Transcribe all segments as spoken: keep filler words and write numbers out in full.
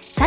さ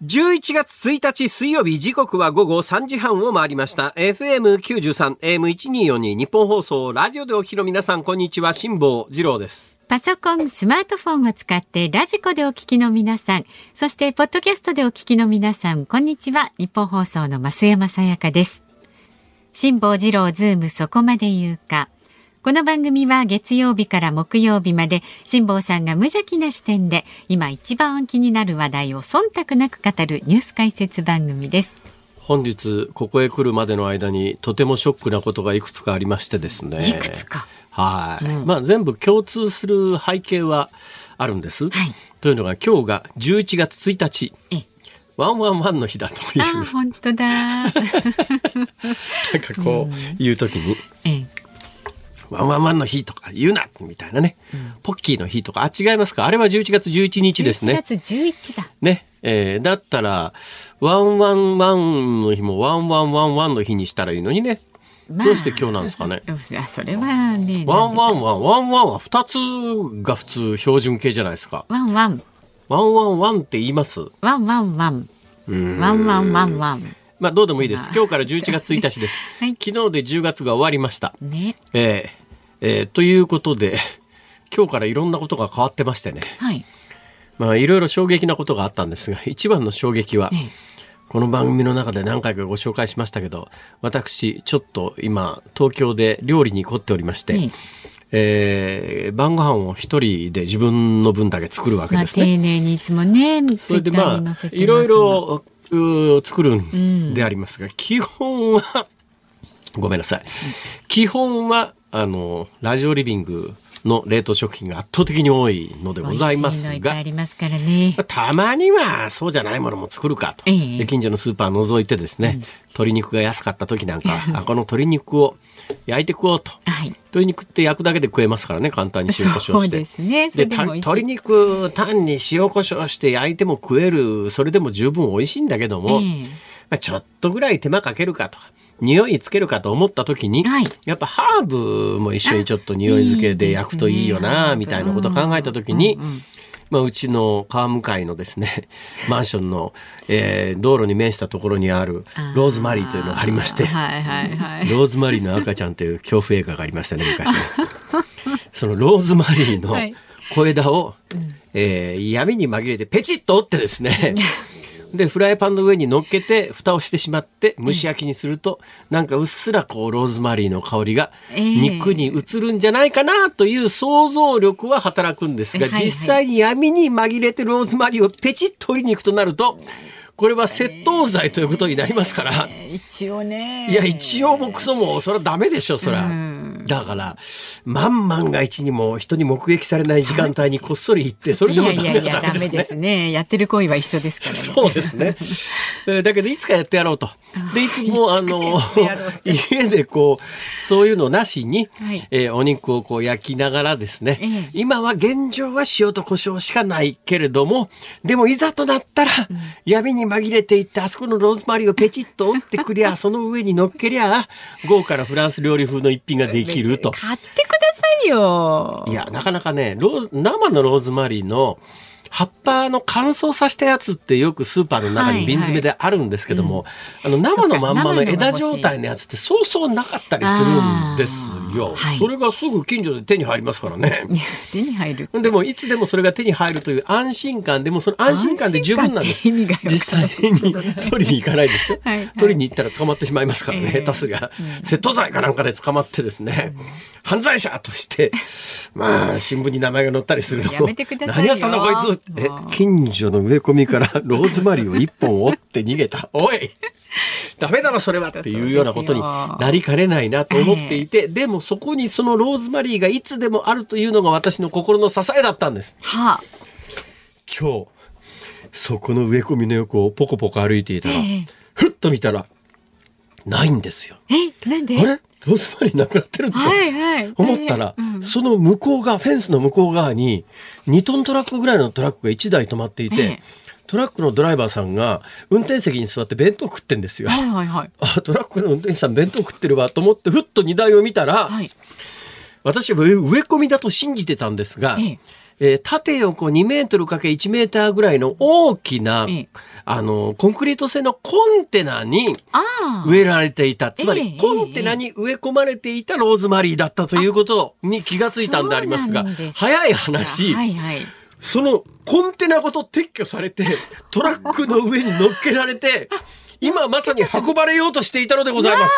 じゅういちがつついたち水曜日、時刻は午後さんじはんを回りました。エフエムきゅうじゅうさん、エーエムせんにひゃくよんじゅうに 日本放送、ラジオでお聞きの皆さん、こんにちは、辛坊治郎です。パソコン、スマートフォンを使って、ラジコでお聞きの皆さん、そして、ポッドキャストでお聞きの皆さん、こんにちは、日本放送の増山さやかです。辛坊治郎、ズーム、そこまで言うか。この番組は月曜日から木曜日まで辛坊さんが無邪気な視点で今一番気になる話題を忖度なく語るニュース解説番組です。本日ここへ来るまでの間にとてもショックなことがいくつかありましてですね。いくつか。はい、うん、まあ全部共通する背景はあるんです、はい、というのが今日がじゅういちがつついたち、えワンワンワンの日だという。あ、本当だ。なんかこういう時に、うん、えワンワンワンの日とか言うなみたいなね、うん、ポッキーの日とか、あ、違いますか、あれはじゅういちがつじゅういちにちですね。じゅういちがつじゅういちだね、えー、だったらワンワンワンの日もワンワンワンワンの日にしたらいいのにね、まあ、どうして今日なんですかね。それはね、ワンワンワンワンワンはふたつが普通標準形じゃないですか。ワンワンワンワンワンって言います。ワンワンワンワンワンワンワン、まあどうでもいいです。今日からじゅういちがつついたちです、はい、昨日でじゅうがつが終わりました、ねえーえー、ということで今日からいろんなことが変わってましてね、はい、まあいろいろ衝撃なことがあったんですが、一番の衝撃は、ね、この番組の中で何回かご紹介しましたけど、私ちょっと今東京で料理に凝っておりまして、ねえー、晩ご飯を一人で自分の分だけ作るわけですね、まあ、丁寧にいつもね、ツイッターに載せてますが、それでまあいろいろ作るんでありますが、うん、基本はごめんなさい、うん、基本はあのラジオリビングの冷凍食品が圧倒的に多いのでございますが、美味しいのいっぱいありますからね、たまにはそうじゃないものも作るかと、えー、近所のスーパー覗いてですね、うん、鶏肉が安かった時なんかあこの鶏肉を焼いて食おうと、はい、鶏肉って焼くだけで食えますからね、簡単に塩コショウして、そうですね、それでも美味しい。で、鶏肉単に塩コショウして焼いても食える、それでも十分美味しいんだけども、えーまあ、ちょっとぐらい手間かけるかとか匂いつけるかと思った時に、はい、やっぱハーブも一緒にちょっと匂い付けで焼くといいよな、いい、ね、みたいなことを考えた時に、うんうん、まあ、うちの川向かいのですねマンションの、えー、道路に面したところにあるローズマリーというのがありまして、はいはいはい、ローズマリーの赤ちゃんという恐怖映画がありましたね昔そのローズマリーの小枝を、はい、えー、闇に紛れてペチッと折ってですねでフライパンの上に乗っけて蓋をしてしまって蒸し焼きにすると、うん、なんかうっすらこうローズマリーの香りが肉に移るんじゃないかなという想像力は働くんですが、えー、実際に闇に紛れてローズマリーをペチッと取りに行くとなると、これは窃盗罪ということになりますから、えーえー、一応ね、いや一応もクソもそれはダメでしょ、それは、うん、だから万万が一にも人に目撃されない時間帯にこっそり行って、それでもダメだったんですね。いやいやいやダメですね、やってる行為は一緒ですからねそうですね、だけどいつかやってやろうと、でいつもあの家でこうそういうのなしに、はい、えー、お肉をこう焼きながらですね、えー、今は現状は塩と胡椒しかないけれども、でもいざとなったら、うん、闇に紛れていってあそこのローズマリーをペチッと折ってくりゃその上に乗っけりゃ豪華なフランス料理風の一品ができると。買ってくださいよ。いやなかなかね、ロー生のローズマリーの葉っぱの乾燥させたやつってよくスーパーの中に瓶詰めであるんですけども、はいはいうん、あの生のまんまの枝状態のやつってそうそうなかったりするんですよ、はい、それがすぐ近所で手に入りますからね。いや手に入るでもいつでもそれが手に入るという安心感でもその安心感で十分なんです。実際に取りに行かないですよはい、はい、取りに行ったら捕まってしまいますからね、えー、タスが、うん、窃盗罪かなんかで捕まってですね、うん、犯罪者としてまあ新聞に名前が載ったりするのやめてくださいよ。何やったのこいつ。え近所の植え込みからローズマリーを一本折って逃げたおいダメだろそれはっていうようなことになりかねないなと思っていて、えー、でもそこにそのローズマリーがいつでもあるというのが私の心の支えだったんです、はあ、今日そこの植え込みの横をポコポコ歩いていたら、えー、ふっと見たらないんですよ。えなんであれローズマリーなくなってるって思ったら、その向こう側フェンスの向こう側ににトントラックぐらいのトラックがいちだい止まっていて、トラックのドライバーさんが運転席に座って弁当食ってんですよ、はいはいはい、あトラックの運転手さん弁当食ってるわと思ってふっと荷台を見たら、はい、私は植え込みだと信じてたんですが、えー、縦横にメートル ×いち メーターぐらいの大きな、ええ、あのコンクリート製のコンテナに植えられていた、つまりコンテナに植え込まれていたローズマリーだったということに気がついたんでありますが、早い話、はいはい、そのコンテナごと撤去されてトラックの上に乗っけられて今まさに運ばれようとしていたのでございます。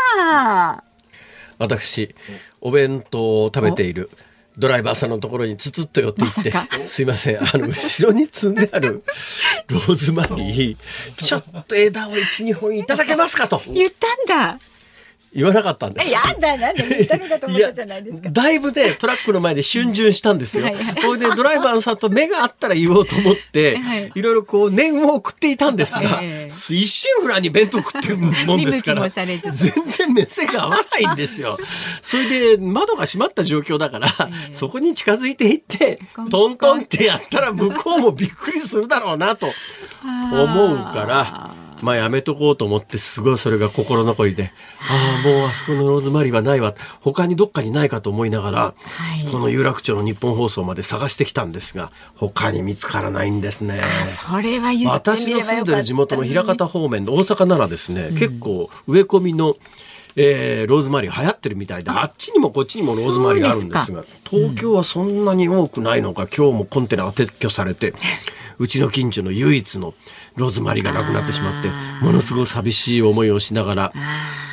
私お弁当を食べているドライバーさんのところにツツッと寄っていって、ま、すいませんあの後ろに積んであるローズマリーちょっと枝を いちにほんいただけますかと言ったんだ。言わなかったんです。やだなんで言ったのかと思ったじゃないですか。だいぶねトラックの前で逡巡したんですよ、うんはいはい、これでドライバーさんと目があったら言おうと思って、はい、いろいろこう念を送っていたんですが、えー、一心不乱に弁当食ってるもんですから全然目線が合わないんですよそれで窓が閉まった状況だから、えー、そこに近づいていってトントンってやったら向こうもびっくりするだろうなと思うからまあやめとこうと思って、すごいそれが心残りで、ああもうあそこのローズマリーはないわ、他にどっかにないかと思いながら、はい、この有楽町の日本放送まで探してきたんですが他に見つからないんですね。あそれは言ってみればよかったね。私の住んでる地元の枚方方面の大阪ならですね、うん、結構植え込みの、えー、ローズマリー流行ってるみたいで、あっちにもこっちにもローズマリーがあるんですが、東京はそんなに多くないのか、うん、今日もコンテナが撤去されてうちの近所の唯一のローズマリーがなくなってしまって、ものすごい寂しい思いをしながら、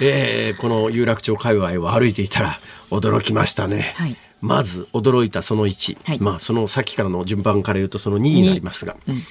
えー、この有楽町界隈を歩いていたら驚きましたね、はい、まず驚いたそのいち、はいまあ、その先からの順番から言うとそのにになりますが、うん、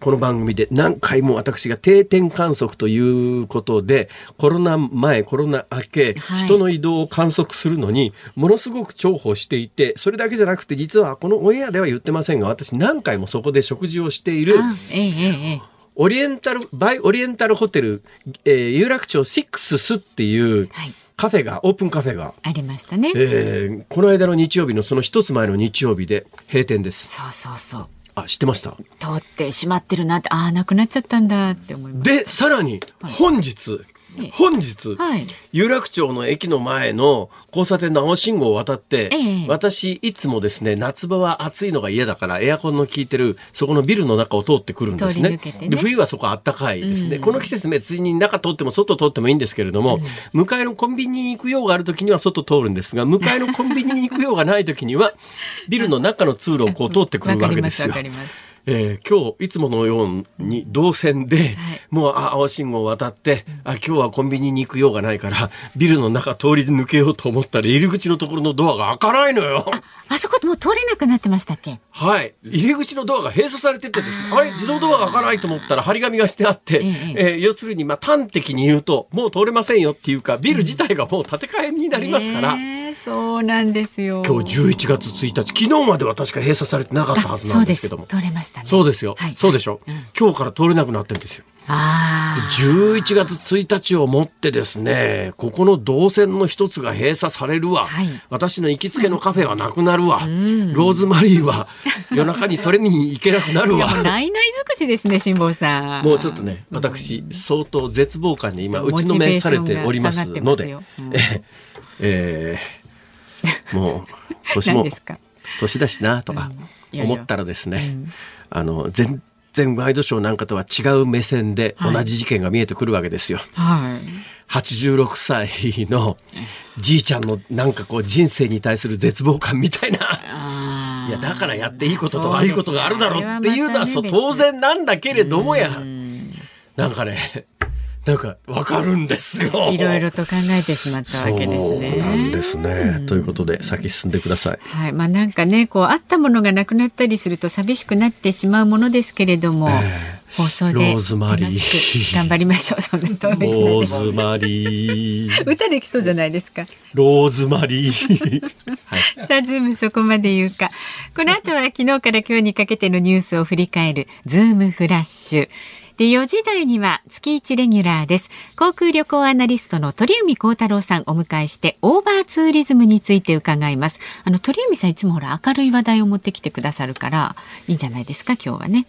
この番組で何回も私が定点観測ということでコロナ前コロナ明け、はい、人の移動を観測するのにものすごく重宝していて、それだけじゃなくて実はこのオンエアでは言ってませんが私何回もそこで食事をしている、えーえーオリエンタルバイオリエンタルホテル、えー、有楽町シックススっていうカフェが、はい、オープンカフェがありましたね、えー、この間の日曜日のその一つ前の日曜日で閉店です。そうそうそう、あ知ってました。通ってしまってるなって、あなくなっちゃったんだって思いました。でさらに本日、はい本日、はい、有楽町の駅の前の交差点の青信号を渡って、ええ、私いつもですね夏場は暑いのが嫌だからエアコンの効いてるそこのビルの中を通ってくるんです ね, ねで冬はそこあったかいですね、うん、この季節別に中通っても外通ってもいいんですけれども、うん、向かいのコンビニに行く用があるときには外通るんですが、向かいのコンビニに行く用がないときにはビルの中の通路をこう通ってくるわけですよ。わかりますわかります。えー、今日いつものように動線で、はい、もうあ青信号を渡って、うん、あ今日はコンビニに行く用がないからビルの中通り抜けようと思ったら入り口のところのドアが開かないのよ。 あ, あそこもう通れなくなってましたっけ。はい入り口のドアが閉鎖されててです、ね、あ, あれ自動ドアが開かないと思ったら張り紙がしてあって、えええー、要するにまあ端的に言うともう通れませんよっていうかビル自体がもう建て替えになりますから、うんえー、そうなんですよ。今日じゅういちがつついたち昨日までは確か閉鎖されてなかったはずなんですけども。そうです通れました。そうですよ、はい、そうでしょ、うん、今日から通れなくなってるんですよ。あでじゅういちがつついたちをもってですねここの動線の一つが閉鎖されるわ、はい、私の行きつけのカフェはなくなるわ、うん、ローズマリーは夜中に取れに行けなくなるわないない尽くしですね辛坊さん。もうちょっとね私相当絶望感に今打ちのめされておりますので、うんえー、もう年も年だしなとか、うん思ったらですね、いやいや、うん、あの全然ワイドショーなんかとは違う目線で同じ事件が見えてくるわけですよ、はいはい、はちじゅうろくさいのじいちゃんのなんかこう人生に対する絶望感みたいな、あ、いやだからやっていいことと悪いことがあるだろうっていうのはそう当然なんだけれども、やなんかね、なんか分かるんですよ。いろいろと考えてしまったわけですね。そうなんですね、うん、ということで先進んでください、はい、まあ、なんかねこうあったものがなくなったりすると寂しくなってしまうものですけれども、えー、放送で楽しく頑張りましょう。そんな通りですね。ローズマリー歌できそうじゃないですか、ローズマリー、はい、さあズームそこまで言うか。この後は昨日から今日にかけてのニュースを振り返るズームフラッシュで、よじ台には月いちレギュラーです。航空旅行アナリストの鳥海高太郎さんをお迎えしてオーバーツーリズムについて伺います。あの鳥海さんいつもほら明るい話題を持ってきてくださるからいいんじゃないですか。今日はね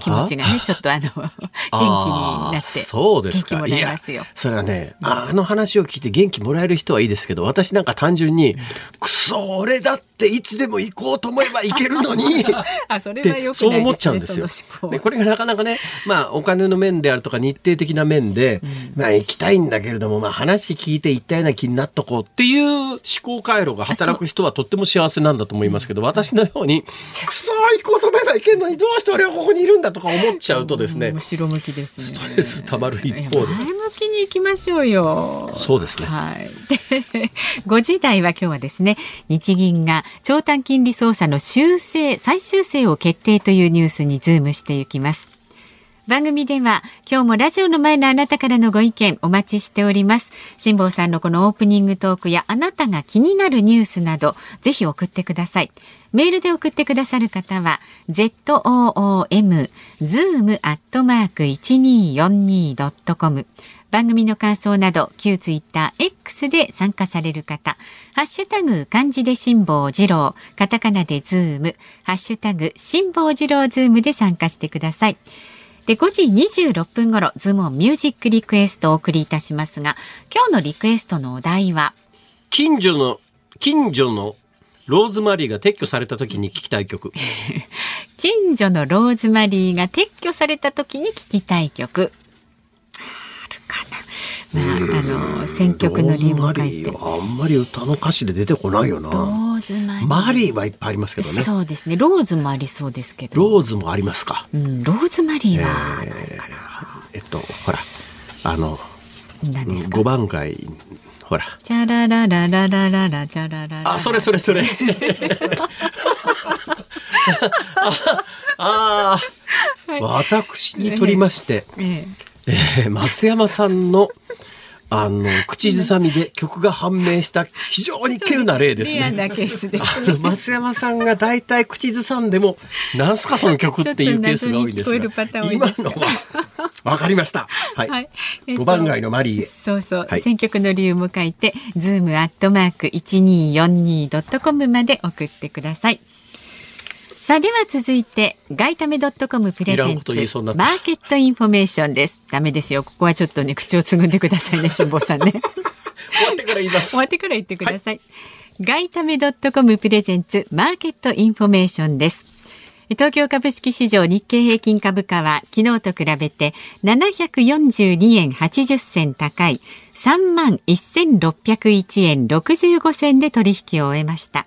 気持ちがねちょっとあの元気になって、そうですか、元気もらえますよ。いやそれはね、あの話を聞いて元気もらえる人はいいですけど、私なんか単純に、うん、くそ俺だっていつでも行こうと思えば行けるのにあ、それはよくないですね、そう思っちゃうんですよ。でこれがなかなかね、まあ、お金の面であるとか日程的な面で、うん、まあ、行きたいんだけれども、まあ、話聞いて行ったような気になっとこうっていう思考回路が働く人はとっても幸せなんだと思いますけど、私のようにくそ行こうと思えば行けるのにどうして俺はここにいるんだとか思っちゃうとですね、後ろ向きですね、ストレスたまる一方で前向きに行きましょうよ。そうですね、はい、でごじ台は今日はですね、日銀が長短金利操作の修正再修正を決定というニュースにズームしていきます。番組では今日もラジオの前のあなたからのご意見お待ちしております。辛坊さんのこのオープニングトークやあなたが気になるニュースなどぜひ送ってください。メールで送ってくださる方は ズーム アットマーク いちにーよんにー ドットコム、 番組の感想など旧ツイッター X で参加される方、ハッシュタグ漢字で辛坊治郎、カタカナでズーム、ハッシュタグ辛坊治郎ズームで参加してください。でごじにじゅうろっぷんごろズームオンミュージックリクエストをお送りいたしますが、今日のリクエストのお題は近所の近所のローズマリーが撤去された時に聞きたい曲近所のローズマリーが撤去された時に聞きたい曲あるかな、まあ、あの選曲のリンゴが入ってる。ローズマリーはあんまり歌の歌詞で出てこないよな。ローズマリー、マリーはいっぱいありますけどね。そうですね、ローズもありそうですけど、ローズもありますか、うん、ローズマリーはあるかな、えー、えっとほらあの何ですかごばんがいほらチャラララララララチャラララ、あそれそれそれああ、はい、私にとりまして、えーえーえー、増山さんのあの口ずさみで曲が判明した非常に稀有な例ですね。レアなケースですね。増山さんがだいたい口ずさんでもなんすかその曲っていうケースが多いんですが、今のはわかりました。はい。はい、えっと、ごばん街のマリーへ。そうそう、はい、選曲の理由も書いて ズーム アットマーク いちにーよんにー ドットコム まで送ってください。さあでは続いて外為ドットコムプレゼンツマーケットインフォメーションです。ダメですよ、ここはちょっとね口をつぐんでくださいね辛坊さんね終わってから言います。終わってから言ってください、はい、外為ドットコムプレゼンツマーケットインフォメーションです。東京株式市場日経平均株価は昨日と比べてななひゃくよんじゅうにえんはちじゅっせん高い さんまんせんろっぴゃくいちえんろくじゅうごせんで取引を終えました。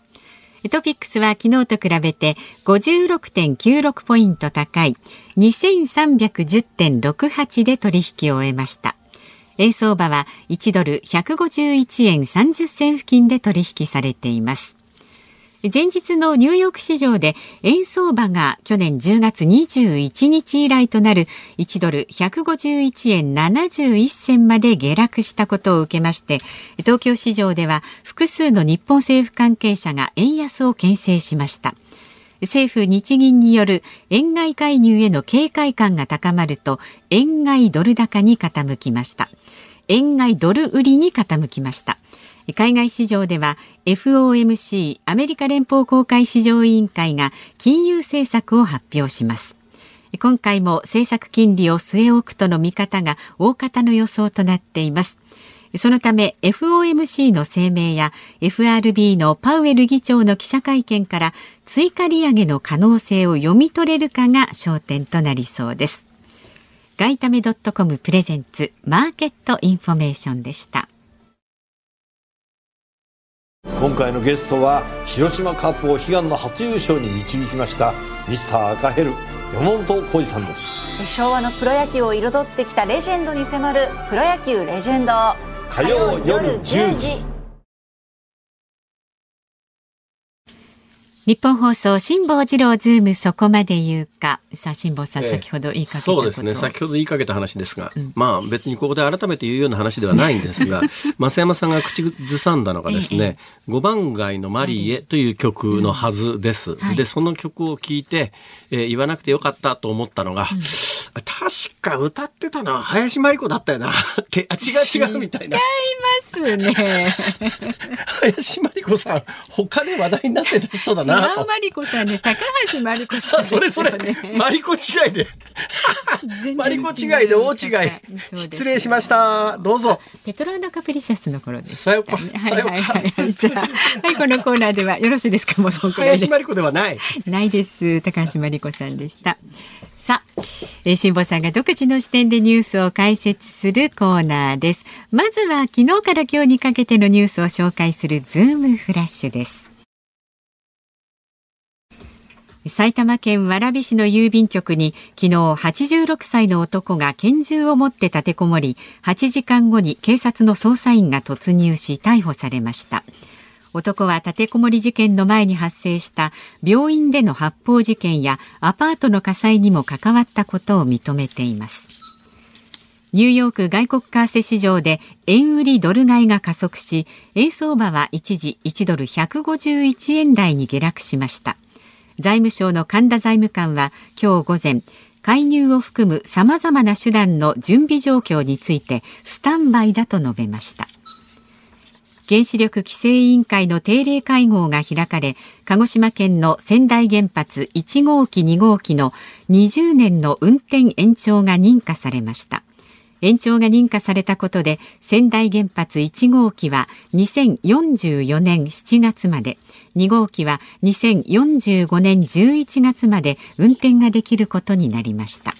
トピックスは昨日と比べて ごじゅうろくてんきゅうろく ポイント高い にせんさんびゃくじゅってんろくはち で取引を終えました。円相場はいちドル ひゃくごじゅういちえんさんじゅっせん付近で取引されています。前日のニューヨーク市場で円相場が去年じゅうがつにじゅういちにち以来となるいちドル ひゃくごじゅういちえんななじゅういっせんまで下落したことを受けまして、東京市場では複数の日本政府関係者が円安を牽制しました。政府日銀による円買い介入への警戒感が高まると円買いドル高に傾きました。円買いドル売りに傾きました。海外市場では エフオーエムシー アメリカ連邦公開市場委員会が金融政策を発表します。今回も政策金利を据え置くとの見方が大方の予想となっています。そのため エフオーエムシー の声明や エフアールビー のパウエル議長の記者会見から追加利上げの可能性を読み取れるかが焦点となりそうです。外為ドットコムプレゼンツマーケットインフォメーションでした。今回のゲストは広島カップを悲願の初優勝に導きましたミスター赤ヘル山本浩二さんです。昭和のプロ野球を彩ってきたレジェンドに迫るプロ野球レジェンド、火曜夜じゅうじ。日本放送辛坊治郎ズームそこまで言うか。さあ辛坊さん、ええ、先ほど言いかけたことそうですね、先ほど言いかけた話ですが、うん、まあ別にここで改めて言うような話ではないんですが増山さんが口ずさんだのがですね、ええ、ごばん街のマリーへという曲のはずです、うん、はい、でその曲を聞いて、えー、言わなくてよかったと思ったのが、うん、確か歌ってたのは林真理子だったよなってあ違う違うみたいな。違いますね林真理子さん他で話題になってた人だな。違う真理子さんで、ね、高橋真理子さんですよね。それそれ真理子違いで真理子違いで大違い。失礼しました。どうぞ。ペトロ&カプリシャスの頃でしたね。さよか、はい、このコーナーではよろしいですか。もうそこで林真理子ではないないです。高橋真理子さんでした。さあ、えー、辛坊さんが独自の視点でニュースを解説するコーナーです。まずは昨日から今日にかけてのニュースを紹介するズームフラッシュです。埼玉県蕨市の郵便局に昨日はちじゅうろくさいの男が拳銃を持って立てこもり、はちじかんごに警察の捜査員が突入し逮捕されました。男は立てこもり事件の前に発生した病院での発砲事件やアパートの火災にも関わったことを認めています。ニューヨーク外国為替市場で円売りドル買いが加速し、円相場は一時いちドルひゃくごじゅういちえん台に下落しました。財務省の神田財務官は今日午前、介入を含むさまざまな手段の準備状況についてスタンバイだと述べました。原子力規制委員会の定例会合が開かれ、鹿児島県の仙台原発いちごうきにごうきのにじゅうねんの運転延長が認可されました。延長が認可されたことで、仙台原発いち号機はにせんよんじゅうよねんしちがつまで、に号機はにせんよんじゅうごねんじゅういちがつまで運転ができることになりました。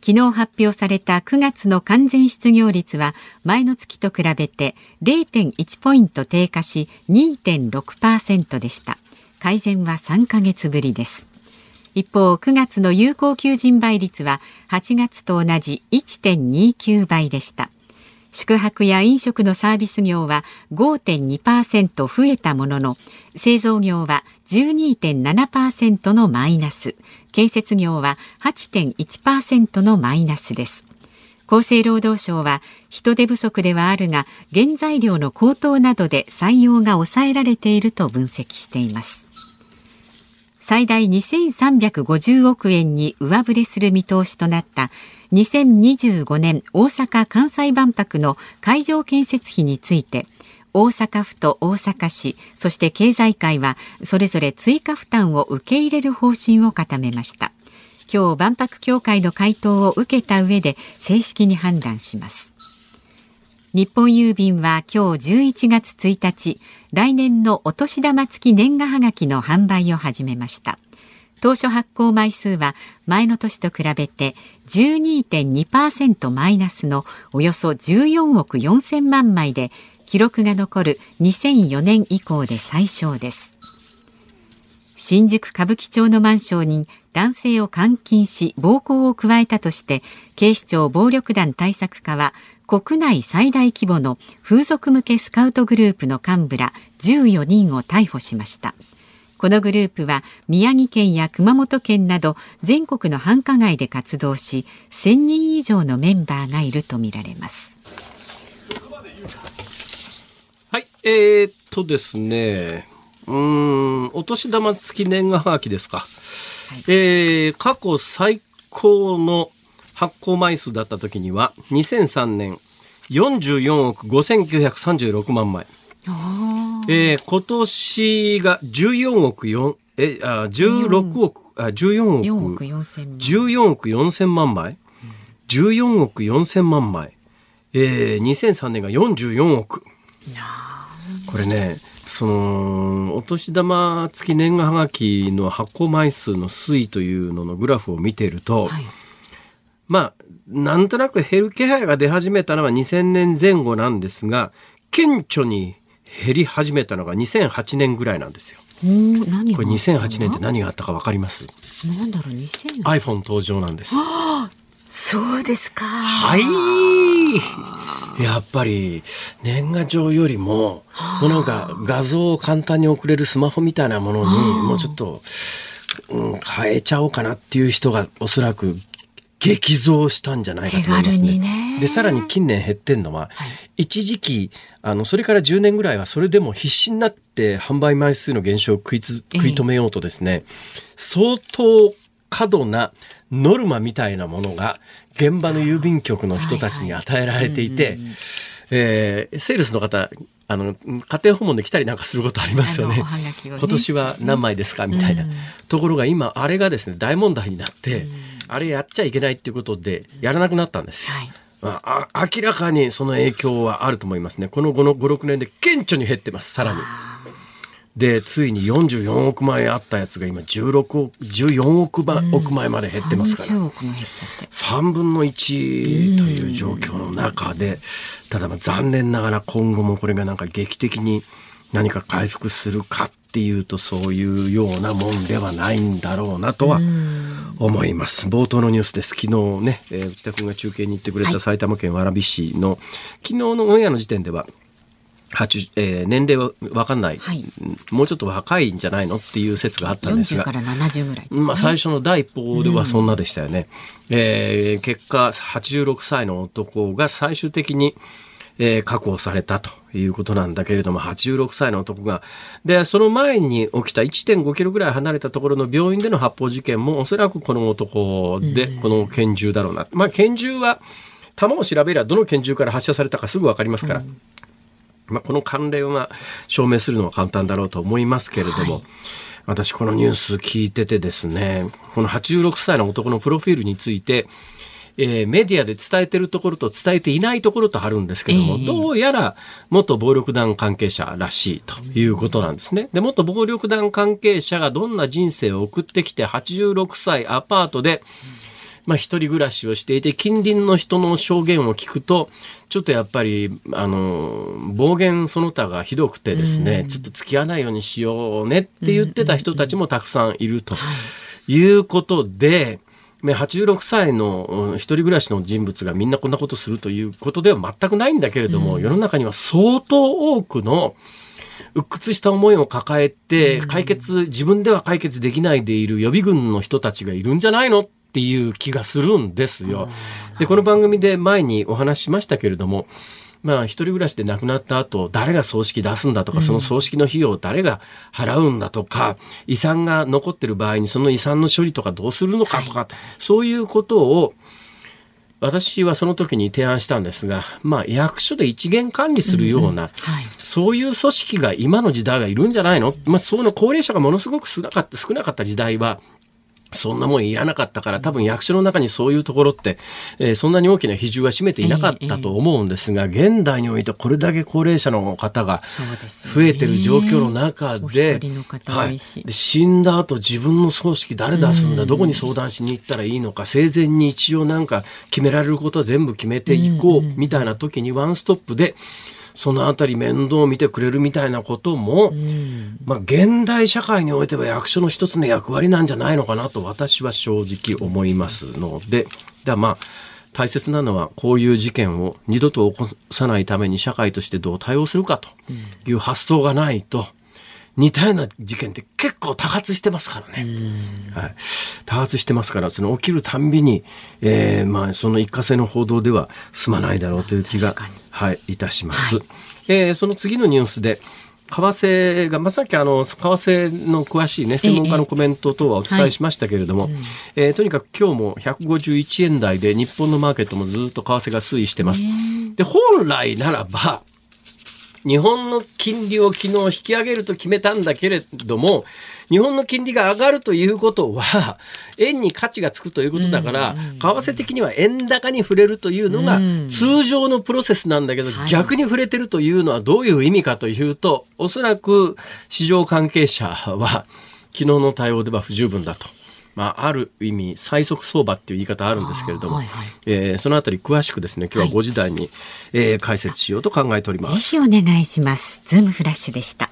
昨日発表されたくがつの完全失業率は前の月と比べて れいてんいち ポイント低下し にてんろくパーセント でした。改善はさんかげつぶりです。一方、くがつの有効求人倍率ははちがつと同じ いってんにきゅう 倍でした。宿泊や飲食のサービス業は ごてんにパーセント 増えたものの、製造業は じゅうにてんななパーセント のマイナス、建設業は はちてんいちパーセント のマイナスです。厚生労働省は、人手不足ではあるが、原材料の高騰などで採用が抑えられていると分析しています。最大にせんさんびゃくごじゅうおくえんに上振れする見通しとなったにせんにじゅうごねん大阪・関西万博の会場建設費について、大阪府と大阪市、そして経済界はそれぞれ追加負担を受け入れる方針を固めました。今日、万博協会の回答を受けた上で正式に判断します。日本郵便は今日じゅういちがつついたち、来年のお年玉付き年賀はがきの販売を始めました。当初発行枚数は前の年と比べて じゅうにてんにパーセント マイナスのおよそじゅうよんおくよんせんまんまいで、記録が残るにせんよねん以降で最少です。新宿歌舞伎町のマンションに男性を監禁し暴行を加えたとして、警視庁暴力団対策課は、国内最大規模の風俗向けスカウトグループの幹部らじゅうよにんを逮捕しました。このグループは宮城県や熊本県など全国の繁華街で活動し、せんにん以上のメンバーがいるとみられます。はい、えー、っとですね、うーん、お年玉付き年賀はがきですか。はい、えー、過去最高の発行枚数だった時にはにせんさんねんよんじゅうよんおくごせんきゅうひゃくさんじゅうろくまんまい、えー、今年が14億4えあ16億あ14億14億よんせん万枚、うん、じゅうよんおくよんせんまんまい、ええー、にせんさんねんがよんじゅうよんおく。これね、そのお年玉付き年賀はがきの発行枚数の推移というののグラフを見ていると、はい、まあなんとなく減る気配が出始めたのはにせんねんぜん後なんですが、顕著に減り始めたのがにせんはちねんぐらいなんですよ。おー、何が、これにせんはちねんって何があったか分かります？なんだろう、にせんねん iPhone 登場なんです。あ、そうですか。はい、やっぱり年賀状よりも、もうなんか画像を簡単に送れるスマホみたいなものにもうちょっと、うん、変えちゃおうかなっていう人がおそらく激増したんじゃないかと思いますね。手軽にね。で、さらに近年減ってんのは、はい、一時期、あの、それからじゅうねんぐらいはそれでも必死になって販売枚数の減少を食いつ、食い止めようとですね、ええ、相当過度なノルマみたいなものが現場の郵便局の人たちに与えられていて、セールスの方、あの家庭訪問で来たりなんかすることありますよね。今年は何枚ですかみたいな、うん、ところが今あれがですね大問題になって、うん、あれやっちゃいけないっていうことでやらなくなったんですよ、はい、まあ、あ明らかにその影響はあると思いますね。このご、ろくねんで顕著に減ってます。さらにで、ついによんじゅうよんおくまいあったやつが今じゅうろくおく、じゅうよんおくまいまで減ってますから、うん、さんじゅうおくも減っちゃってさんぶんのいちという状況の中で、ただまあ残念ながら今後もこれがなんか劇的に何か回復するかっていうとそういうようなもんではないんだろうなとは思います。冒頭のニュースです。昨日ね、えー、内田君が中継に行ってくれた埼玉県蕨市の、はい、昨日のオンエアの時点ではえー、年齢は分かんない、はい、もうちょっと若いんじゃないのっていう説があったんですが、よんじゅうからななじゅうぐらい、まあ、最初の第一報ではそんなでしたよね、うん、えー、結果はちじゅうろくさいの男が最終的に、えー、確保されたということなんだけれども、はちじゅうろくさいの男がで、その前に起きた いってんごキロぐらい離れたところの病院での発砲事件もおそらくこの男で、うん、この拳銃だろうな、まあ、拳銃は弾を調べればどの拳銃から発射されたかすぐ分かりますから、うん、まあ、この関連は証明するのは簡単だろうと思いますけれども、はい、私このニュース聞いててですね、このはちじゅうろくさいの男のプロフィールについて、えー、メディアで伝えてるところと伝えていないところとあるんですけども、えー、どうやら元暴力団関係者らしいということなんですね。で、元暴力団関係者がどんな人生を送ってきてはちじゅうろくさいアパートで、まあ、一人暮らしをしていて、近隣の人の証言を聞くとちょっとやっぱりあの暴言その他がひどくてですね、ちょっと付き合わないようにしようねって言ってた人たちもたくさんいるということで、はちじゅうろくさいの一人暮らしの人物がみんなこんなことするということでは全くないんだけれども、世の中には相当多くの鬱屈した思いを抱えて解決、自分では解決できないでいる予備軍の人たちがいるんじゃないのっていう気がするんですよ。で、この番組で前にお話ししましたけれども、まあ一人暮らしで亡くなった後誰が葬式出すんだとか、その葬式の費用を誰が払うんだとか、遺産が残ってる場合にその遺産の処理とかどうするのかとか、はい、そういうことを私はその時に提案したんですが、まあ役所で一元管理するような、うん、はい、そういう組織が今の時代がいるんじゃないの、まあ、その高齢者がものすごく少なかった、少なかった時代はそんなもんいらなかったから、多分役所の中にそういうところって、えー、そんなに大きな比重は占めていなかったと思うんですが、えーえー、現代においてこれだけ高齢者の方が増えてる状況の中で、死んだ後自分の葬式誰出すんだ、どこに相談しに行ったらいいのか、生前に一応なんか決められることは全部決めていこうみたいな時にワンストップでそのあたり面倒を見てくれるみたいなことも、まあ、現代社会においては役所の一つの役割なんじゃないのかなと私は正直思いますので、だ、まあ大切なのはこういう事件を二度と起こさないために社会としてどう対応するかという発想がないと、似たような事件って結構多発してますからね、はい、多発してますから、その起きるたんびに、えー、まあその一過性の報道では済まないだろうという気が、はい、いたします、はい、えー、その次のニュースで為替が、まあ、さっきあの為替の詳しい、ね、専門家のコメント等はお伝えしましたけれども、ええ、はい、えー、とにかく今日もひゃくごじゅういちえん台で日本のマーケットもずっと為替が推移してます、えー、で、本来ならば日本の金利を昨日引き上げると決めたんだけれども、日本の金利が上がるということは円に価値がつくということだから、うんうんうん、為替的には円高に触れるというのが通常のプロセスなんだけど、うん、逆に触れてるというのはどういう意味かというと、はい、おそらく市場関係者は昨日の対応では不十分だと、まあ、ある意味最速相場っていう言い方あるんですけれども、はいはい、えー、そのあたり詳しくですね今日はごじ台に、はい、えー、解説しようと考えております。ぜひお願いします。ズームフラッシュでした。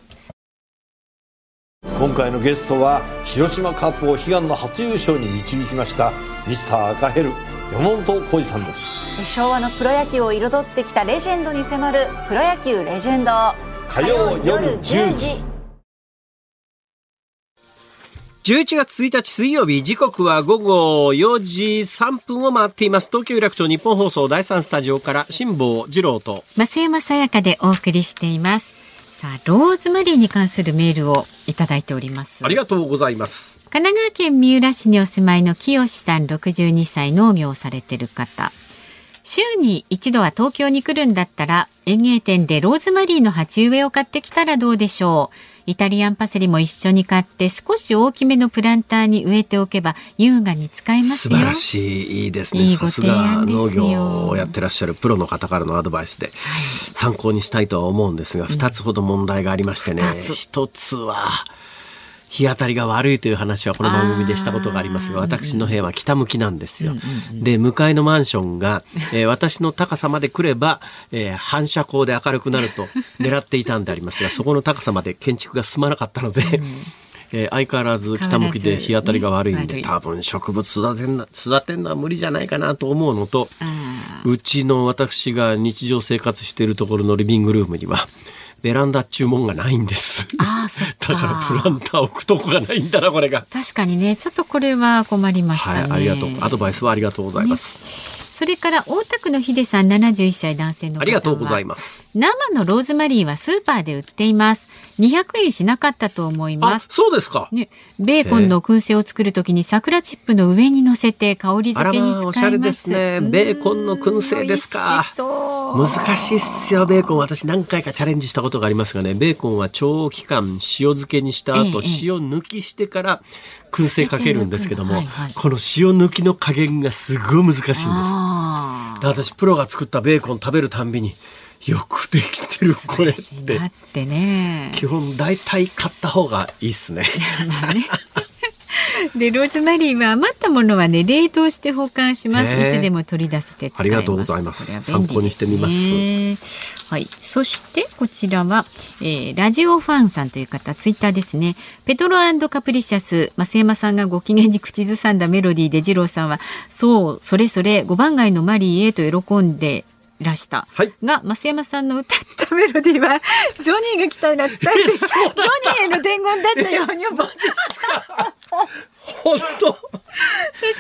今回のゲストは広島カップを悲願の初優勝に導きましたミスター赤ヘル山本浩二さんです。昭和のプロ野球を彩ってきたレジェンドに迫るプロ野球レジェンド、火曜夜じゅうじ。じゅういちがつついたち水曜日、時刻は午後よじさんぷんを回っています。東京有楽町日本放送だいさんスタジオから辛坊治郎と増山さやかでお送りしています。さあ、ローズマリーに関するメールをいただいております。ありがとうございます。神奈川県三浦市にお住まいの清さん、ろくじゅうにさい、農業をされている方。週に一度は東京に来るんだったら園芸店でローズマリーの鉢植えを買ってきたらどうでしょう。イタリアンパセリも一緒に買って少し大きめのプランターに植えておけば優雅に使えますよ。素晴らしい、いいですね。いいご提案ですよ。さすが農業をやってらっしゃるプロの方からのアドバイスで、はい、参考にしたいとは思うんですが、ふたつほど問題がありましてね、うん、ひとつは日当たりが悪いという話はこの番組でしたことがありますが、私の部屋は北向きなんですよ、うんうんうん、で向かいのマンションが、えー、私の高さまで来れば、えー、反射光で明るくなると狙っていたんでありますがそこの高さまで建築が進まなかったので、うん、えー、相変わらず北向きで日当たりが悪いんで、多分植物育てんな、育てんのは無理じゃないかなと思うのと、うちの私が日常生活しているところのリビングルームにはベランダ注文がないんです。あ、そっか。だからプランター置くとこがないんだな、これが。確かにね、ちょっとこれは困りましたね、はい、ありがとう。アドバイスはありがとうございます、ね、それから大田区の秀さん、ななじゅういっさい男性の方は、ありがとうございます。生のローズマリーはスーパーで売っています。にひゃくえんしなかったと思います。あ、そうですか、ね、ベーコンの燻製を作るときに桜チップの上に乗せて香り付けに使います。あら、おしゃれですね。ベーコンの燻製ですか。しそう、難しいっすよベーコン。私何回かチャレンジしたことがありますがね、ベーコンは長期間塩漬けにした後、ええ、塩抜きしてから燻製かけるんですけども、はいはい、この塩抜きの加減がすごい難しいんです。あ、私プロが作ったベーコン食べるたんびによくできてるこれって、ってね、基本大体買った方がいいっすね。でローズマリーは余ったものは、ね、冷凍して保管します。いつでも取り出せて使えます。ありがとうございます。ね、参考にしてみます、はい。そしてこちらは、えー、ラジオファンさんという方、ツイッターですね。ペトロ&カプリシャス、増山さんがご機嫌に口ずさんだメロディーで、二郎さんはそうそれそれごばん街のマリーへと喜んでらした、はい、が増山さんの歌ったメロディーはジョニーが来たら伝えてジョニーへの伝言だったように思いました。本当。確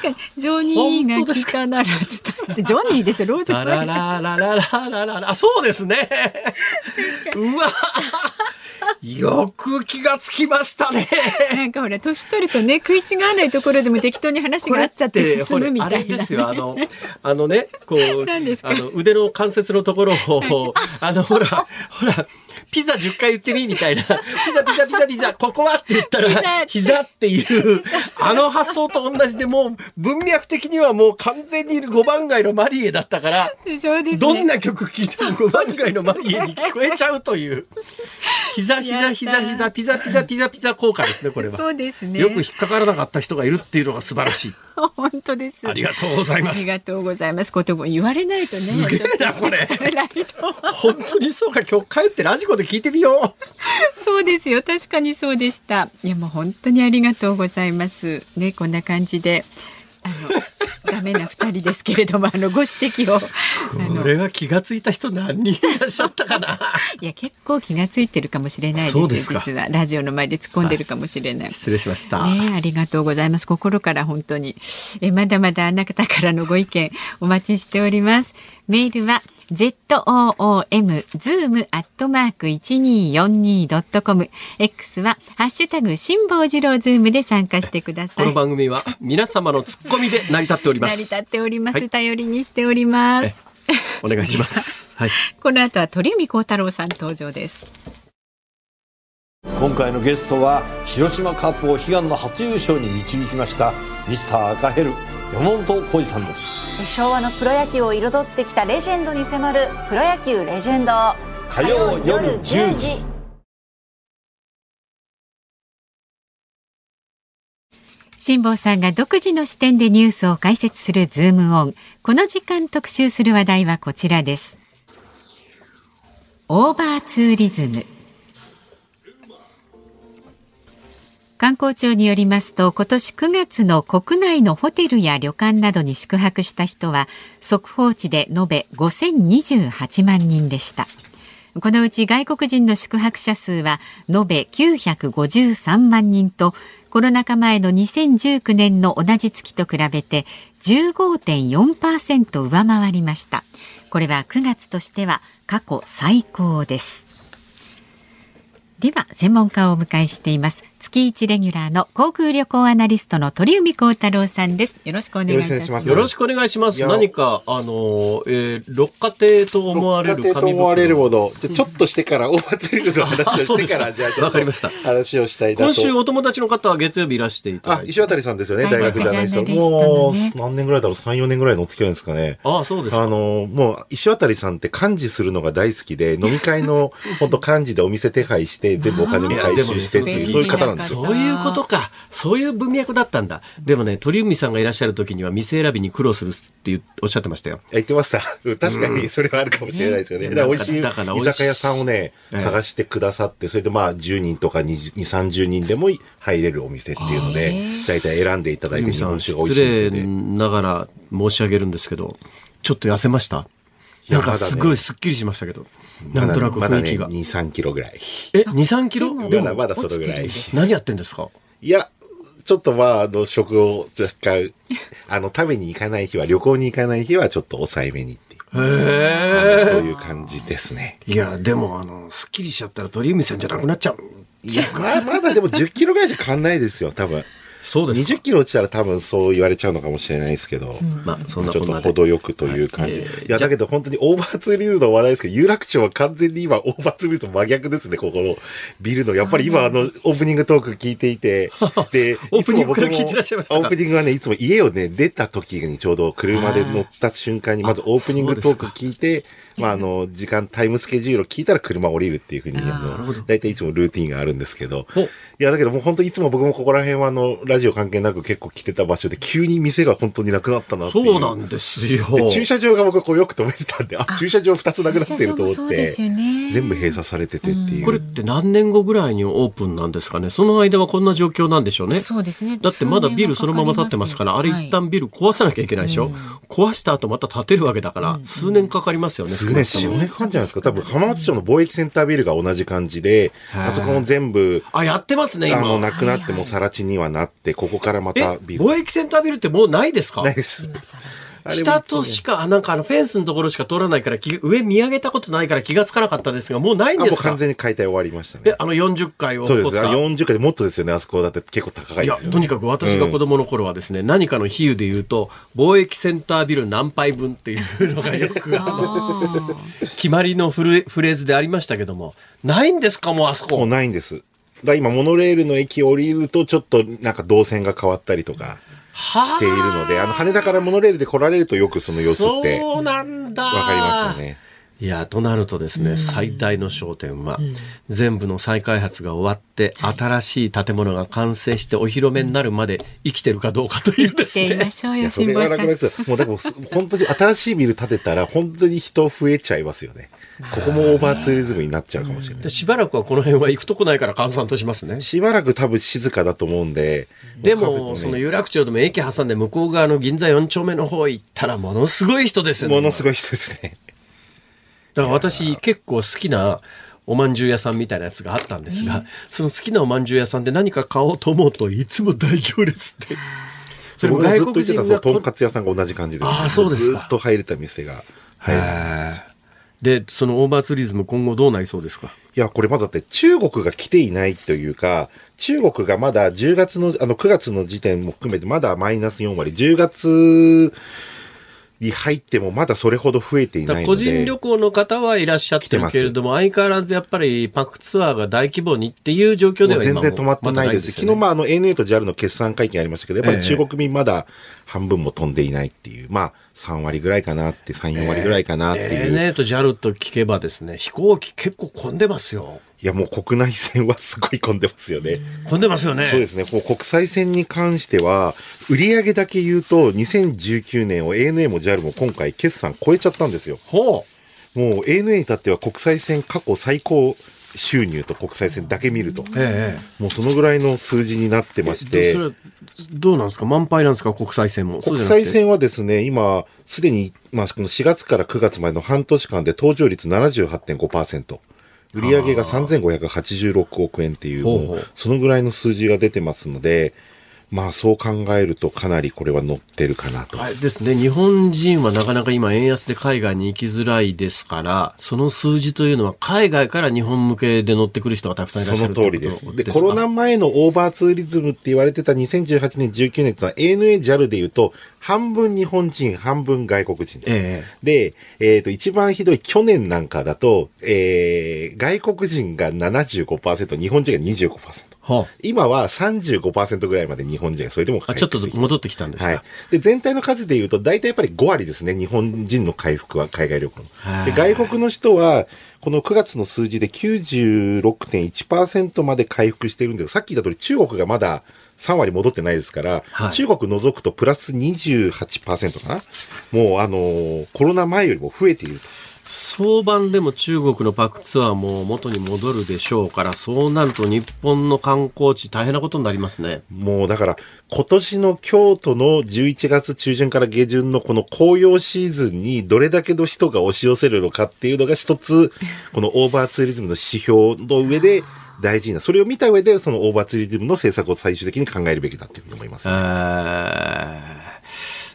かにジョニーが来たなら伝えてジョニーですよ、ローズマリー。あららららららら、あ、そうですね。うわ。よく気がつきましたね。なんかほら年取るとね、食い違わないところでも適当に話が合っちゃって進むみたいな、ね、あれですよ、あのあのね、こうあの腕の関節のところをあのほらほらピザじゅっかい言ってみみたいな、ピザピザピザピザここはって言ったら膝っていうあの発想と同じで、もう文脈的にはもう完全にいるごばん街のマリエだったから、そうです、ね、どんな曲聴いてもごばん街のマリエに聞こえちゃうという膝膝膝膝ピザピザピザピザ効果ですね、これは。そうですね。よく引っかからなかった人がいるっていうのが素晴らしい。本当です。ありがとうございます。ありがとうございます。ことも言われないとね、すげえなこれ。本当にそうか、今日帰ってラジコで聞いてみよう。そうですよ、確かにそうでした。いや、もう本当にありがとうございます、ね、こんな感じであのダメなふたりですけれども、あのご指摘を。これは気がついた人何人いらっしゃったかな。いや、結構気がついてるかもしれないですよ。です実はラジオの前で突っ込んでるかもしれない、はい、失礼しました、ね、ありがとうございます。心から本当にえまだまだあなたからのご意見お待ちしております。メールは ズーム アットマーク いちにーよんにー ドットコム、 X はハッシュタグ辛坊治郎ズームで参加してください。この番組は皆様のツッコミで成り立っております。成り立っております、はい、頼りにしております。お願いします、はい、この後は鳥海高太朗さん登場です。今回のゲストは広島カップを悲願の初優勝に導きましたミスター赤ヘル山本浩二さんです。昭和のプロ野球を彩ってきたレジェンドに迫る「プロ野球レジェンド」火曜夜じゅうじ。辛坊さんが独自の視点でニュースを解説するズームオン。この時間特集する話題はこちらです。オーバーツーリズム。観光庁によりますと、今年くがつの国内のホテルや旅館などに宿泊した人は速報値で延べごせんにじゅうはちまんにんでした。このうち外国人の宿泊者数は延べきゅうひゃくごじゅうさんまんにんと、コロナ禍前のにせんじゅうきゅうねんの同じ月と比べて じゅうごてんよんパーセント 上回りました。これはくがつとしては過去最高です。では専門家をお迎えしています。月いちレギュラーの航空旅行アナリストの鳥海高太朗さんです。よろしくお願いいたします。よろしくお願いします。何かあの、えー、六花亭と思われる紙袋、思われるほどちょっとしてから大祭りの話をしてからじゃあちょっと話をしたいなと。今週お友達の方は月曜日いらしていただいて、あ、石渡さんですよね、大学ジャーナリスト、はい、もう何年ぐらいだろう、さんよねんぐらいのお付き合いですかね。ああ、そうですか。あのもう石渡さんって幹事するのが大好きで、飲み会の本当幹事でお店手配して全部お金も回収してっていう、そういう方なんですよ。そういうことか、そういう文脈だったんだ。でもね、鳥海さんがいらっしゃる時には店選びに苦労するっておっしゃってましたよ。言ってました。確かにそれはあるかもしれないですよね、うん、だから美味しい居酒屋さんをね探してくださって、それでまあじゅうにんとかにじゅう、さんじゅうにんでも入れるお店っていうので大体選んでいただいて、日本酒が美味しいですよね。失礼ながら申し上げるんですけど、ちょっと痩せました。なんかすごいすっきりしましたけど、なんとなく雰囲気が、まだまだね、にじゅうさんキロぐらい。え、にじゅうさんキロ？まだまだそれぐらい。何やってんですか？いや、ちょっとまあ、あの、食を若干、あの、食べに行かない日は、旅行に行かない日は、ちょっと抑えめにっていう。へー。そういう感じですね。いや、でも、あの、すっきりしちゃったら鳥海さんじゃなくなっちゃう。いや、まあ、まだでもじゅっキロぐらいじゃ変わんないですよ、多分。そうです。にじゅっキロ落ちたら多分そう言われちゃうのかもしれないですけど、うん、まあそんなちょっと程よくという感じ。はい、えー、いやだけど本当にオーバーツーリズムの話題ですけど、有楽町は完全に今オーバーツーリズムと真逆ですね。ここのビルのやっぱり今あのオープニングトーク聞いていて、でオープニングから聞いてらっしゃいましたか。オープニングはね、いつも家をね出た時にちょうど車で乗った瞬間にまずオープニングトーク聞いて、まああの時間タイムスケジュールを聞いたら車降りるっていう風にだいたいいつもルーティンがあるんですけど、いやだけどもう本当いつも僕もここら辺はあのラジオ関係なく結構来てた場所で急に店が本当になくなったなっていう。そうなんですよ。で駐車場が僕こうよく止めてたんで、あ、駐車場ふたつなくなってると思って、全部閉鎖されててっていう、うん、これって何年後ぐらいにオープンなんですかね。その間はこんな状況なんでしょうね。そうですね。だってまだビルそのまま建ってますから、あれ一旦ビル壊さなきゃいけないでしょ、うん、壊した後また建てるわけだから数年かかりますよね。数年よねんかかるんじゃないですか。多分浜松町の貿易センタービルが同じ感じで、あそこも全部あやってますね。今あのなくなってもさら地にはなって、ここからまたビル、貿易センタービルってもうないですか？ないです。下としか、なんかあのフェンスのところしか通らないから、上見上げたことないから気がつかなかったですが、もうないんですか？もう完全に解体終わりましたね。で、あのよんじゅっかいを。そうです。よんじゅっかいでもっとですよね、あそこだって結構高いですよね。いや、とにかく私が子供の頃はですね、うん、何かの比喩で言うと、貿易センタービル何杯分っていうのがよく、決まりのフレーズでありましたけども、ないんですか、もうあそこ。もうないんです。だ今、モノレールの駅降りると、ちょっとなんか動線が変わったりとか。しているので、あの羽田からモノレールで来られるとよくその様子ってそうなんだわかりますよね。いやとなるとですね、うん、最大の焦点は、うん、全部の再開発が終わって、はい、新しい建物が完成してお披露目になるまで生きてるかどうかというですね。生きていましょうよ、辛坊さん。もうだから本当に新しいビル建てたら本当に人増えちゃいますよね。ここもオーバーツーリズムになっちゃうかもしれない、うん、しばらくはこの辺は行くとこないから閑散としますね。しばらく多分静かだと思うんで、うん、でも、ね、その有楽町でも駅挟んで向こう側の銀座よん丁目の方行ったらものすごい人ですよね。ものすごい人ですね。だから私結構好きなおまんじゅう屋さんみたいなやつがあったんですが、ね、その好きなおまんじゅう屋さんで何か買おうと思うといつも大行列でそれも外国人がずっと言ってたとんかつ屋さんが同じ感じです、ね、あ、そうですか。ずっと入れた店が入れた感じです。でそのオーバーツーリズム今後どうなりそうですか？いやこれまだって中国が来ていないというか、中国がまだじゅうがつのあのくがつの時点も含めてまだマイナスよんわり、じゅうがつに入ってもまだそれほど増えていないので、個人旅行の方はいらっしゃってるけれども、相変わらずやっぱりパックツアーが大規模にっていう状況では今も全然止まってないです。昨日、まあ、あの エーエヌエー と ジャル の決算会見ありましたけど、やっぱり中国民まだ半分も飛んでいないっていう、えー、まあさん割ぐらいかなって、さん、よん割ぐらいかなっていう。エーエヌエー と ジャル と聞けばですね、飛行機結構混んでますよ。いやもう国内線はすごい混んでますよね。混んでますよね。そうですね。もう国際線に関しては、売上だけ言うと、にせんじゅうきゅうねんを エーエヌエー も ジャル も今回決算超えちゃったんですよ。ほう。もう エーエヌエー に至っては国際線過去最高収入と国際線だけ見ると、ええ、もうそのぐらいの数字になってまして。それどうなんですか、満杯なんですか、国際線も。国際線はですね、今、すでに、まあ、このしがつからくがつまでの半年間で搭乗率 ななじゅうはちてんごパーセント。売り上げがさんぜんごひゃくはちじゅうろくおくえんっていう、もうそのぐらいの数字が出てますので、まあそう考えるとかなりこれは乗ってるかなと。ですね。日本人はなかなか今円安で海外に行きづらいですから、その数字というのは海外から日本向けで乗ってくる人がたくさんいらっしゃるということですか。その通りです。で、コロナ前のオーバーツーリズムって言われてたにせんじゅうはちねん、じゅうきゅうねんってのは エーエヌエー、ジャル で言うと、半分日本人、半分外国人。えー、で、えっと、一番ひどい去年なんかだと、えー、外国人が ななじゅうごパーセント、日本人が にじゅうごパーセント。はあ、今は さんじゅうごパーセント ぐらいまで日本人がそれでも回復してきて、あ、ちょっと戻ってきたんですか。はい、で全体の数でいうと大体やっぱりご割ですね、日本人の回復は、海外旅行の。で外国の人はこのくがつの数字で きゅうじゅうろくてんいちパーセント まで回復してるんですが、さっき言った通り中国がまださん割戻ってないですから、はい、中国除くとプラス にじゅうはちパーセント かな、もうあのー、コロナ前よりも増えていると。早晩でも中国のパックツアーも元に戻るでしょうから、そうなると日本の観光地大変なことになりますね。もうだから今年の京都のじゅういちがつ中旬から下旬のこの紅葉シーズンにどれだけの人が押し寄せるのかっていうのが一つ、このオーバーツーリズムの指標の上で大事な、それを見た上でそのオーバーツーリズムの政策を最終的に考えるべきだというふうに思いますね。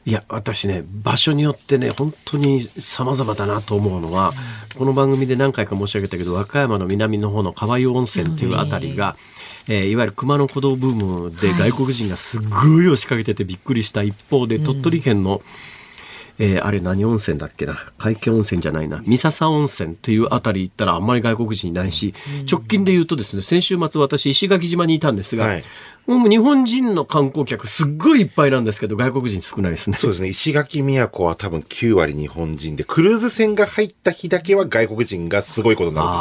いや、私ね、場所によってね、本当に様々だなと思うのは、この番組で何回か申し上げたけど、和歌山の南の方の川湯温泉というあたりが、えー、いわゆる熊野古道ブームで外国人がすごい押しかけててびっくりした一方で、はい、鳥取県の、えー、あれ何温泉だっけな、海峡温泉じゃないな、三笹温泉というあたり行ったらあんまり外国人いないし、直近で言うとですね、先週末私石垣島にいたんですが、はい、もう日本人の観光客すっごいいっぱいなんですけど、外国人少ないですね。そうですね。石垣宮古は多分きゅう割日本人で、クルーズ船が入った日だけは外国人がすごいことになるん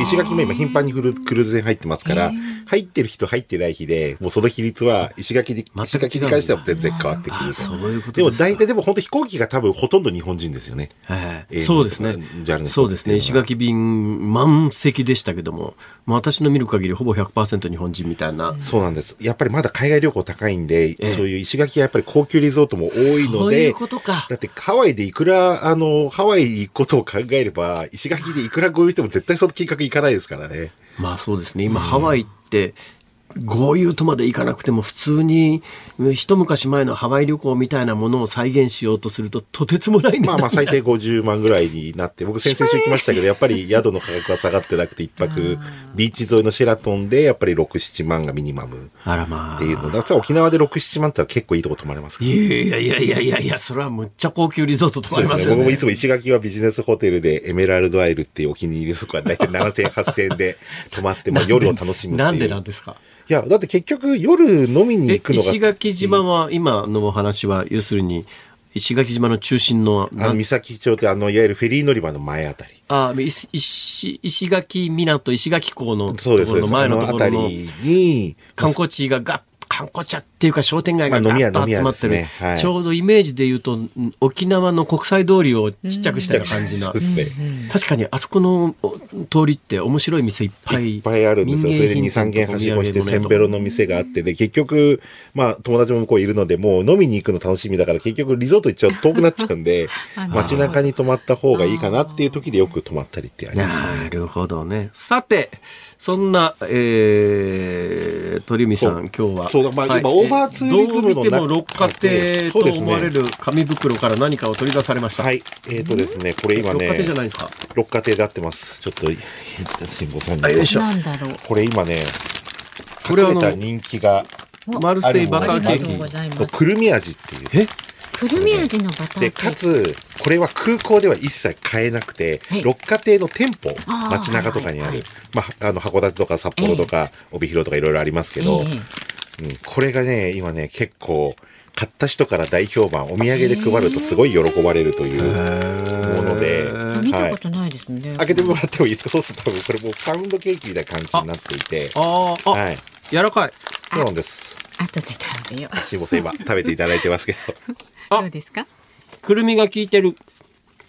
です。石垣も今頻繁にクルーズ船入ってますから、入ってる日と入ってない日で、もうその比率は石垣に、石垣に関しては全然変わってくる。そういうことです。でも大体でも本当飛行機が多分ほとんど日本人ですよね。はい。そうですね。そうですね。石垣便満席でしたけども、もう私の見る限りほぼ ひゃくパーセント 日本人みたいな。そうなんです。やっぱりまだ海外旅行高いんで、ええ、そういう石垣はやっぱり高級リゾートも多いので、そういうことか。だってハワイでいくら、あの、ハワイに行くことを考えれば、石垣でいくら合流しても絶対その金額いかないですからね。まあそうですね。今、うん、ハワイって、豪遊とまでいかなくても普通に一昔前のハワイ旅行みたいなものを再現しようとするととてつもないんだ。まあまあ最低ごじゅうまんぐらいになって、僕先々週行きましたけど、やっぱり宿の価格は下がってなくて、一泊ビーチ沿いのシェラトンでやっぱりろく、ななまんがミニマムっていうのだから、沖縄でろく、ななまんって結構いいとこ泊まれますから。いやいやいやいやいや、それはむっちゃ高級リゾート泊まりますよね。僕もいつも石垣はビジネスホテルでエメラルドアイルっていうお気に入りのとこは大体ななせん、はっせんえんで泊まって、まあ夜を楽しむっていう。なんでなんですか。いや、だって結局夜飲みに行くのが。石垣島は、今のお話は、要するに、石垣島の中心の、あの、三崎町って、あの、いわゆるフェリー乗り場の前あたり。ああ、石、石垣港、石垣港のところの前のところの、観光地がガッ、観光地っていうか商店街がガッと集まってる。ちょうどイメージで言うと、沖縄の国際通りをちっちゃくしたような感じの。確かにあそこの通りって面白い店いっぱい。いっぱいあるんですよ。それでに、さんけんはしごして、せんべろの店があって、で、結局、まあ友達も向こういるので、もう飲みに行くの楽しみだから、結局リゾート行っちゃうと遠くなっちゃうんで、街中に泊まった方がいいかなっていう時でよく泊まったりってありますよね。なるほどね。さて、そんな、えー、鳥海さん、今日は。そう、まあ今、オーバーツーリズムの中で。どう見ても六花亭と思われる紙袋から何かを取り出されました。はい。えっとですね、これ今ね。六花亭じゃないですか。六花亭で合ってます。ちょっと、慎吾さんに。よいしょ。これ今ね、隠れた人気が。マルセイバターケーキとくるみ味っていう。え？くるみ味のバターで、かつこれは空港では一切買えなくて、はい、六花亭の店舗、街中とかにある、函館とか札幌とか、えー、帯広とかいろいろありますけど、えーうん、これがね今ね結構買った人から大評判、お土産で配るとすごい喜ばれるというもので、見たことないですね。開けてもらってもいいですか。そうすると多分これもうパウンドケーキみたいな感じになっていて、ああ、はい、柔らかい。そうなんです。あとで食べよう。辛坊さん今食べていただいてますけどどうですか。くるみが効いてる。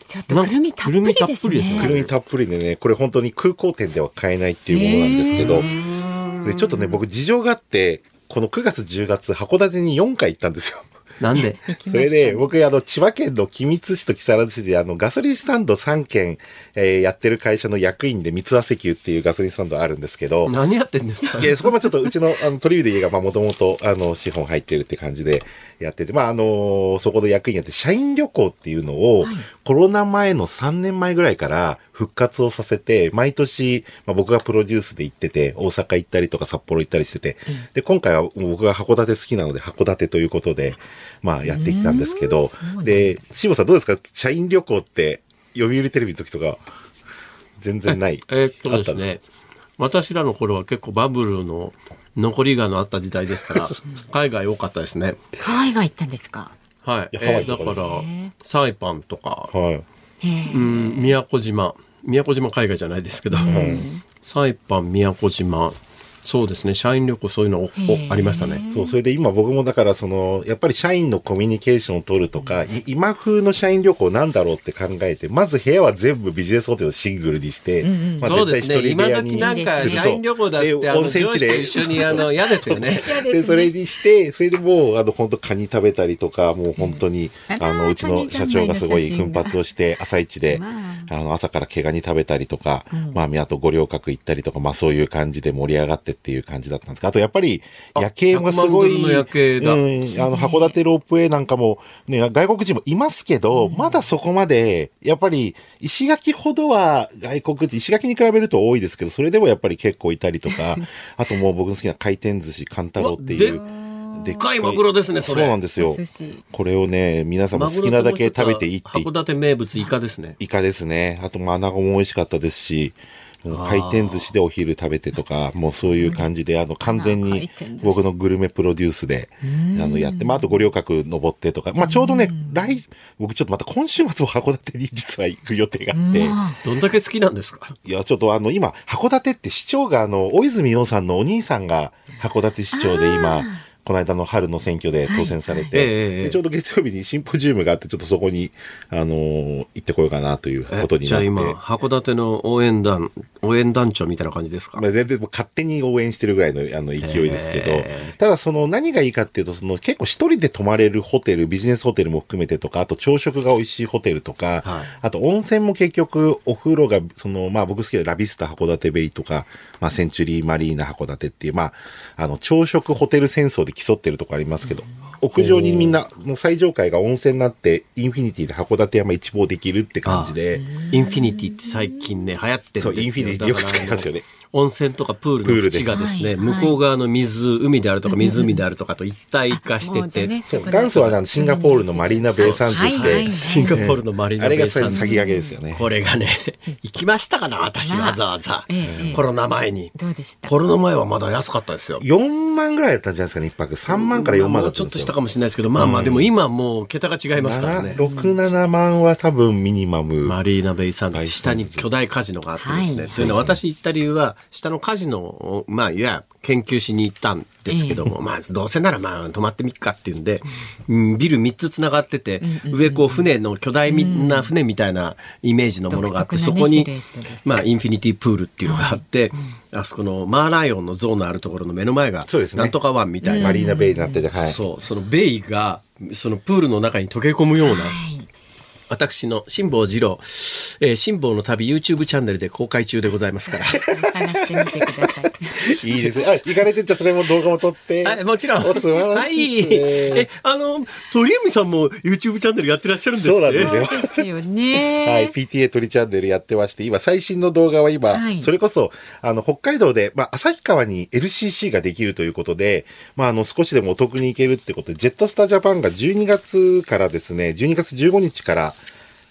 ちょっとくるみたっぷりですね。くるみたっぷりでね、これ本当に空港店では買えないっていうものなんですけど、でちょっとね僕事情があって、このくがつじゅうがつ函館によんかい行ったんですよ。なんでそれで僕あの千葉県の君津市と木更津市であのガソリンスタンドさんけん、えー、やってる会社の役員で三和石油っていうガソリンスタンドあるんですけど、何やってんですか。そこもちょっとうちの取り入れがもともと資本入ってるって感じでやってて、まああのー、そこで役員やって社員旅行っていうのを、はい、コロナ前のさんねんまえぐらいから復活をさせて、毎年、まあ、僕がプロデュースで行ってて大阪行ったりとか札幌行ったりしてて、うん、で今回は僕が函館好きなので函館ということでまあやってきたんですけど、で、辛坊さんどうですか、社員旅行って読売テレビの時とか全然ない。えっとですね、私らの頃は結構バブルの残りがのあった時代ですから海外多かったですね。海外行ったんですか。はい、えー、だからサイパンとか、はい、うん、宮古島、宮古島海外じゃないですけど、サイパン、宮古島、そうですね、社員旅行そういうのおありましたね。そうそれで今僕もだからそのやっぱり社員のコミュニケーションを取るとか、うん、今風の社員旅行なんだろうって考えて、まず部屋は全部ビジネスホテルをシングルにして、うんうん、まあ絶対一人部屋にする。そうですね、今時なんか社員旅行だって温泉地で一緒にあの嫌ですよね。でそれにして、それでもうあの本当カニ食べたりとか、もう本当に、うん、あのうちの社長がすごい奮発をして朝一で、まあ、あの朝から毛ガニ食べたりとか、うん、まああと五稜郭行ったりとか、まあそういう感じで盛り上がってっていう感じだったんですが、あとやっぱり夜景がすごい、うん、あの函館ロープウェイなんかも、ね、外国人もいますけど、うん、まだそこまでやっぱり石垣ほどは外国人、石垣に比べると多いですけど、それでもやっぱり結構いたりとかあともう僕の好きな回転寿司勘太郎っていう、でっかいマグロですね。それそうなんですよ。これをね皆様好きなだけ食べていいって、函館名物イカですね。イカですね。あとアナゴも美味しかったですし、回転寿司でお昼食べてとか、もうそういう感じで、あの完全に僕のグルメプロデュースであのやって、まああと五稜郭登ってとか、まあちょうどね来僕ちょっとまた今週末も函館に実は行く予定があって。どんだけ好きなんですか。いやちょっとあの今函館って市長があの大泉洋さんのお兄さんが函館市長で今この間の春の選挙で当選されて、ちょうど月曜日にシンポジウムがあって、ちょっとそこに、あのー、行ってこようかなということになって。じゃあ今、函館の応援団、応援団長みたいな感じですか。まあ全然勝手に応援してるぐらいの、あの勢いですけど、えー、ただその何がいいかっていうと、その結構一人で泊まれるホテル、ビジネスホテルも含めてとか、あと朝食が美味しいホテルとか、はい、あと温泉も結局お風呂が、その、まあ僕好きでラビスタ函館ベイとか、まあセンチュリーマリーナ函館っていう、まあ、あの朝食ホテル戦争で競ってるとこありますけど、屋上にみんなの最上階が温泉になってインフィニティで函館山一望できるって感じで。インフィニティって最近ね流行ってるんですよ。そうインフィニティよく使いますよね。温泉とかプールの縁がですね、向こう側の水、海であるとか湖であるとかと一体化してて、元祖はシンガポールのマリーナベイサンズって、シンガポールのマリーナベイサンズ、あれが先駆けですよね。これがね、行きましたかな、私わざわざ。コロナ前に。どうでした？コロナ前はまだ安かったですよ。よんまんぐらいだったんじゃないですかね、いっぱく。さんまんからよんまんだった。ちょっとしたかもしれないですけど、まあまあ、でも今もう桁が違いますからね。ろく、ななまんは多分ミニマム。マリーナベイサンズ、下に巨大カジノがあってですね。それで私行った理由は、下のカジノを、まあ、いや研究しに行ったんですけども、まあ、どうせなら、まあ、泊まってみっかっていうんで、うん、ビルみっつつながってて、上こう船の巨大な船みたいなイメージのものがあって、うん、そこに、まあ、インフィニティプールっていうのがあって、うん、あそこのマーライオンの像のあるところの目の前がなんとか湾みたいな、マリーナベイになってて、はい、そうそのベイがそのプールの中に溶け込むような。はい私の辛坊治郎、えー、辛坊の旅 YouTube チャンネルで公開中でございますから探してみてくださいいいですね。あ、行かれてんじゃそれも動画も撮ってあもちろん素晴らしいですね、はい、えあの鳥海さんも YouTube チャンネルやってらっしゃるんですね。そうなんですよ、 ですよね、はい、ピーティーエー 鳥チャンネルやってまして今最新の動画は今、はい、それこそあの北海道で、まあ、旭川に エルシーシー ができるということで、まあ、あの少しでもお得に行けるってことでジェットスタージャパンがじゅうにがつからですねじゅうにがつじゅうごにちから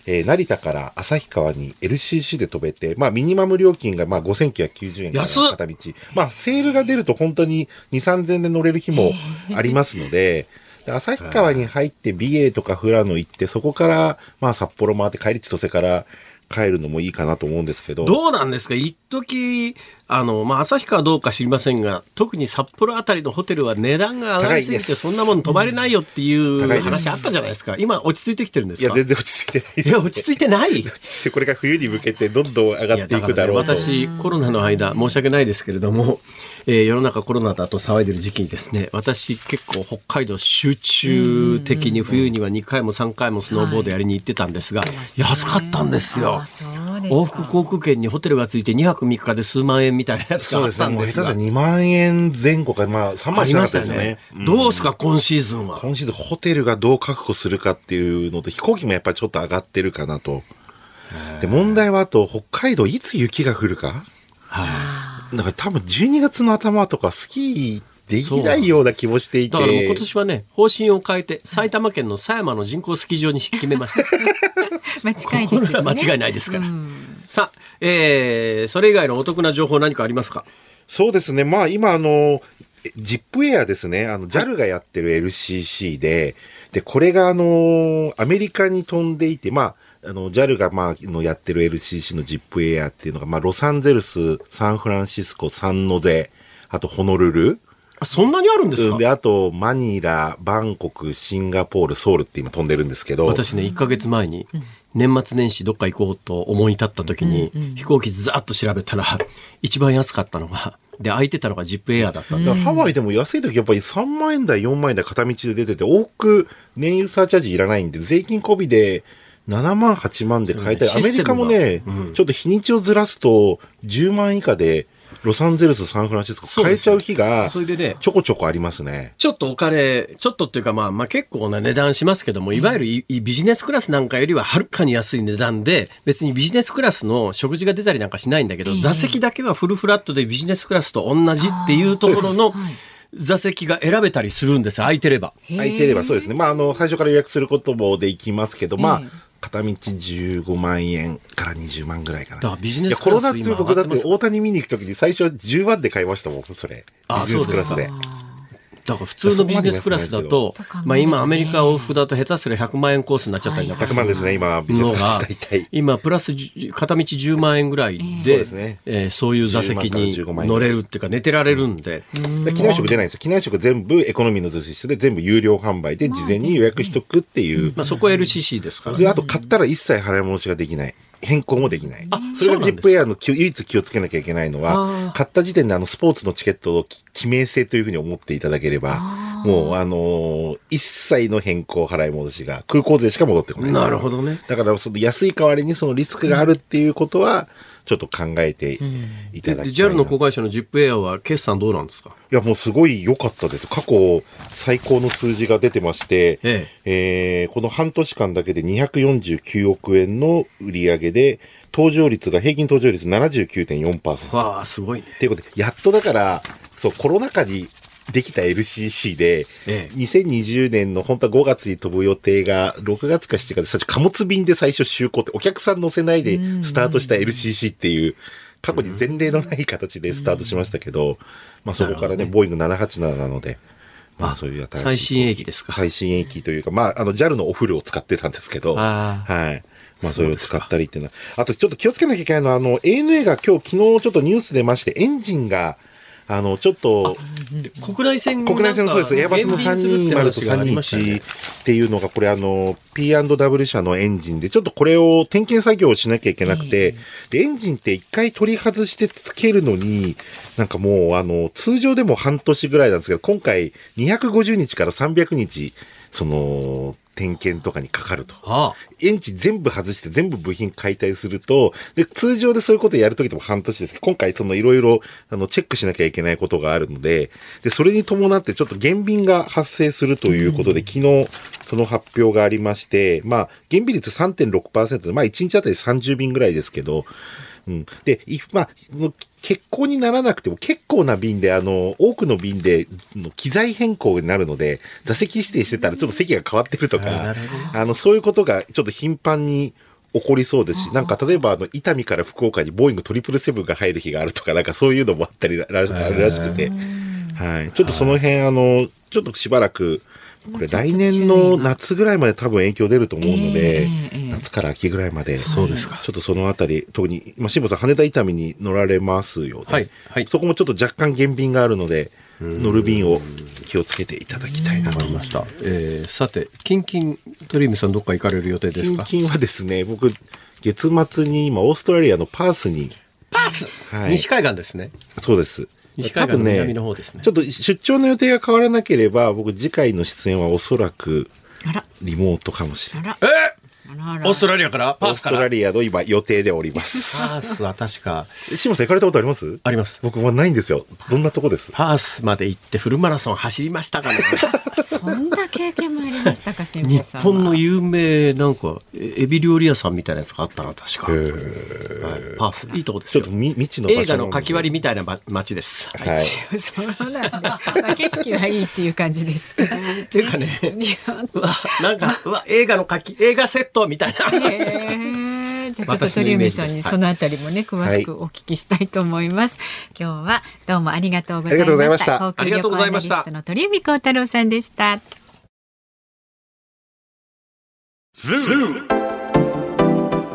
えー、成田から旭川に エルシーシー で飛べて、まあミニマム料金がまあごせんきゅうひゃくきゅうじゅうえんからの片道。まあセールが出ると本当にに、さんぜんえんで乗れる日もありますので、旭川に入って美瑛とか富良野行って、そこからまあ札幌回って帰り千歳から帰るのもいいかなと思うんですけど。どうなんですか一時、あの、まあ、旭川どうか知りませんが、特に札幌あたりのホテルは値段が上がりすぎて、そんなもん泊まれないよっていう話あったじゃないですか。今落ち着いてきてるんですか。いや、全然落ち着いてない。いや、落ち着いてないこれが冬に向けてどんどん上がっていくだろうと。いや、だからね、私、コロナの間、申し訳ないですけれども、えー、世の中コロナだと騒いでる時期にですね、私結構北海道集中的に冬にはにかいもさんかいもスノーボードやりに行ってたんですが、はい、安かったんですよ。往復航空券にホテルがついてにはくみっかですうまんえんみたいなやつがあったんですが、そうですね、にまんえんぜん後か、まあ、さんまんしなかったですね。ありましたね。どうですか、うん、今シーズンは。今シーズンホテルがどう確保するかっていうのと、飛行機もやっぱりちょっと上がってるかなと。で、問題はあと、北海道いつ雪が降るか。はい。だから多分じゅうにがつの頭とかスキーできないような気もしていて。だからもう今年はね、方針を変えて、埼玉県の狭山の人工スキー場に決めました。間違いですね。間違いないですから。さあ、えー、それ以外のお得な情報何かありますか。そうですね。まあ今あのジップエアですね。あの ジャル がやってる エルシーシー で、でこれがあのアメリカに飛んでいて、まああの ジャル がまあのやってる エルシーシー のジップエアっていうのがまあロサンゼルス、サンフランシスコ、サンノゼ、あとホノルル。あ、そんなにあるんですか。で、あと、マニラ、バンコク、シンガポール、ソウルって今飛んでるんですけど。私ね、いっかげつまえに、年末年始どっか行こうと思い立った時に、うんうん、飛行機ざーっと調べたら、一番安かったのが、で、空いてたのがジップエアだったんで。ハワイでも安い時やっぱりさんまんえんだい、よんまんえんだい片道で出てて、多く燃油サーチャージいらないんで、税金込みで、ななまん、はちまんで買えたり、アメリカもね、うん、ちょっと日にちをずらすと、じゅうまんいかで、ロサンゼルス、サンフランシスコ変えちゃう日がちょこちょこありますね。それでね、ちょっとお金、ちょっとっていうかまあまあ結構な値段しますけども、いわゆるいビジネスクラスなんかよりははるかに安い値段で、別にビジネスクラスの食事が出たりなんかしないんだけど、座席だけはフルフラットでビジネスクラスと同じっていうところの座席が選べたりするんです。空いてれば。空いてればそうですね。まああの最初から予約することもできますけど、まあ。片道じゅうごまんえんからにじゅうまんぐらいかな。だからビジネスクラス今上がってます。いや、コロナ中僕だって大谷見に行くときに最初じゅうまんで買いましたもん、それ。ビジネスクラスで。だから普通のビジネスクラスだと、まあ今アメリカ往復だと下手すりゃひゃくまんえんコースになっちゃったりなんかする。ひゃくまんですね、今ビジネスクラス大体。今プラス片道じゅうまんえんぐらいで、えー、そういう座席に乗れるっていうか寝てられるんで。機内食出ないんですよ。機内食全部エコノミーの図式で全部有料販売で事前に予約しとくっていう。まあそこ エルシーシー ですからね。あと買ったら一切払い戻しができない。変更もできない。それがジップエアの唯一気をつけなきゃいけないのは、買った時点であのスポーツのチケットを記名制というふうに思っていただければ、もうあのー、一切の変更払い戻しが空港税しか戻ってこないです。なるほどね。だからその安い代わりにそのリスクがあるっていうことは、ちょっと考えていただきたいな。うん、ジャル の子会社のジップエアは決算どうなんですか。いやもうすごい良かったです。過去最高の数字が出てまして、えええー、この半年間だけでにひゃくよんじゅうきゅうおくえんの売り上げで、搭乗率が平均搭乗率 ななじゅうきゅうてんよんパーセント。わあすごいね。ということでやっとだからそうコロナ禍にできた エルシーシー で、ええ、にせんにじゅうねんの本当はごがつに飛ぶ予定がろくがつかしちがつで最初貨物便で最初就航ってお客さん乗せないでスタートした エルシーシー っていう過去に前例のない形でスタートしましたけど、まあそこからね、ボーイングななはちなななので、まあそういう新しい最新鋭機ですか。最新鋭機というか、まああの ジャル のオフルを使ってたんですけど、はい。まあそれを使ったりっていうのは、あとちょっと気をつけなきゃいけないのは、あの エーエヌエー が今日昨日ちょっとニュース出まして、エンジンがあの、ちょっと、国内線国内線のそうです。エアバスのさんにーまるとさんにーいちっていうのが、これあの、ピーアンドダブリュー 社のエンジンで、ちょっとこれを点検作業をしなきゃいけなくて、で、エンジンって一回取り外してつけるのに、なんかもうあの、通常でも半年ぐらいなんですけど、今回にひゃくごじゅうにちからさんびゃくにち、その点検とかにかかると、はあ、園地全部外して全部部品解体すると、で通常でそういうことをやるときでも半年ですけど、今回そのいろいろあのチェックしなきゃいけないことがあるので、でそれに伴ってちょっと減便が発生するということで、うん、昨日その発表がありまして、まあ、減便率 さんてんろくパーセント で、まあ、いちにちあたりさんじゅうびんぐらいですけど、うん、でまあ欠航にならなくても結構な便で、あの多くの便で機材変更になるので、座席指定してたらちょっと席が変わってるとか、あのそういうことがちょっと頻繁に起こりそうですし、なんか例えばあの伊丹から福岡にボーイングなななななが入る日があるとか、なんかそういうのもあったりらあるらしくて、はい、ちょっとその辺あのちょっとしばらくこれ来年の夏ぐらいまで多分影響出ると思うので、えーえー、夏から秋ぐらいまで、そうですか。ちょっとそのあたり、特に、まあ、辛坊さん、羽田伊丹に乗られますよね。はいはい、そこもちょっと若干減便があるので、乗る便を気をつけていただきたいなと思いました。えー、さて、近々、鳥海さん、どっか行かれる予定ですか？近々はですね、僕、月末に今、オーストラリアのパースに。パース、はい、西海岸ですね。そうです。西海岸の南の方ですね。多分ね、ちょっと出張の予定が変わらなければ、僕次回の出演はおそらくリモートかもしれない。えー、オーストラリアからパースからオーストラリアの今予定でおります。パースは確か。辛坊さん行かれたことあります？あります。僕はないんですよ。どんなとこです？パースまで行ってフルマラソン走りましたからね。そんな経験もありましたか、辛坊さんは。日本の有名なんかエビ料理屋さんみたいなやつがあったな、確か。はい、パースいいとこですよ。ちょっと未知の場所、映画のかき割りみたいな街です。はい。そうなんだ。景色はいいっていう感じですか。というかね、うわなんかうわ映画のかき映画セットみたいな。えーじゃあちょっと鳥海さんにそのあたりもね詳しくお聞きしたいと思います、はい、今日はどうもありがとうございました。航空旅行アナリストの鳥海高太朗さんでした。日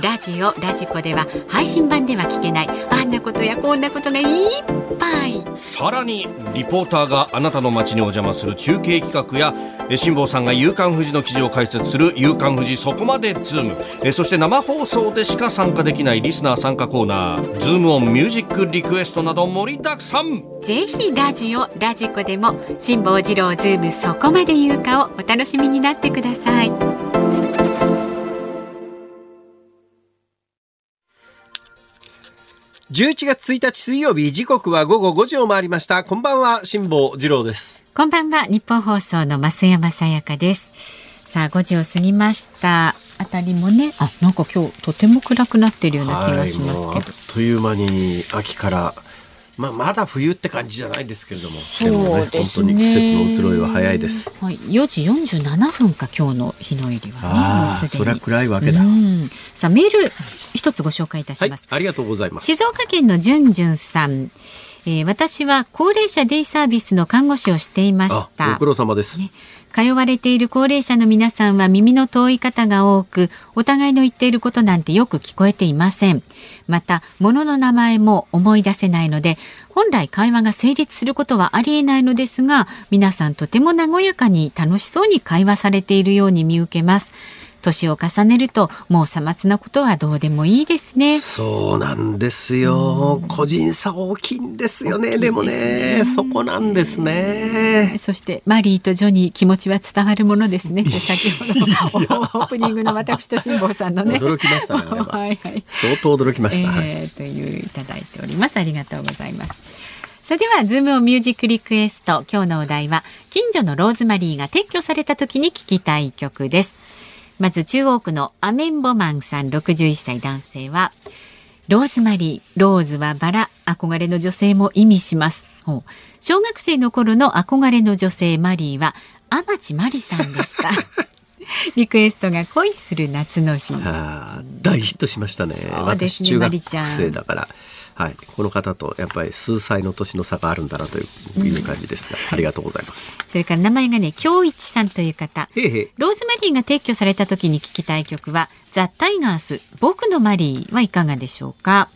ラジオラジコでは配信版では聞けないあんなことやこんなことがいっぱい。さらにリポーターがあなたの街にお邪魔する中継企画や辛坊さんが夕刊フジの記事を解説する夕刊フジそこまでズーム、えそして生放送でしか参加できないリスナー参加コーナー、ズームオンミュージックリクエストなど盛りだくさん。ぜひラジオラジコでも辛坊治郎ズームそこまで言うかをお楽しみになってください。じゅういちがつついたち水曜日、時刻は午後ごじを回りました。こんばんは、辛坊治郎です。こんばんは、日本放送の増山さやかです。さあごじを過ぎましたあたりもね、あなんか今日とても暗くなってるような気がしますけど、はい、あっという間に秋から、まあ、まだ冬って感じじゃないですけれども、そうですね、でもね、本当に季節の移ろいは早いです、はい、よじよんじゅうななふんか今日の日の入りはね。あそりゃ暗いわけだ。うん、さあメール一つご紹介いたします、はい、ありがとうございます。静岡県のじゅんじゅんさん、えー、私は高齢者デイサービスの看護師をしていました。あご苦労様です、ね、通われている高齢者の皆さんは耳の遠い方が多く、お互いの言っていることなんてよく聞こえていません。また物の名前も思い出せないので本来会話が成立することはありえないのですが、皆さんとても和やかに楽しそうに会話されているように見受けます。年を重ねるともうさまつなことはどうでもいいですね。そうなんですよ、うん、個人差大きいんですよね。 で, すねでもねそこなんですね。そしてマリーとジョニー、気持ちは伝わるものですね。先ほどオープニングの私と辛坊さんのね驚きましたねはい、はい、相当驚きました、えー、といういただいております。ありがとうございます。それではズームオンミュージックリクエスト、今日のお題は近所のローズマリーが撤去された時に聴きたい曲です。まず中央区のアメンボマンさんろくじゅういっさい男性は、ローズマリー、ローズはバラ、憧れの女性も意味します。小学生の頃の憧れの女性マリーは天地マリさんでしたリクエストが恋する夏の日、あ大ヒットしましたね。私中学生だから、はい、この方とやっぱり数歳の年の差があるんだなという感じですが、うん、ありがとうございます。それから名前がね京一さんという方、へへローズマリーが撤去された時に聴きたい曲はザ・タイガース僕のマリーはいかがでしょうか。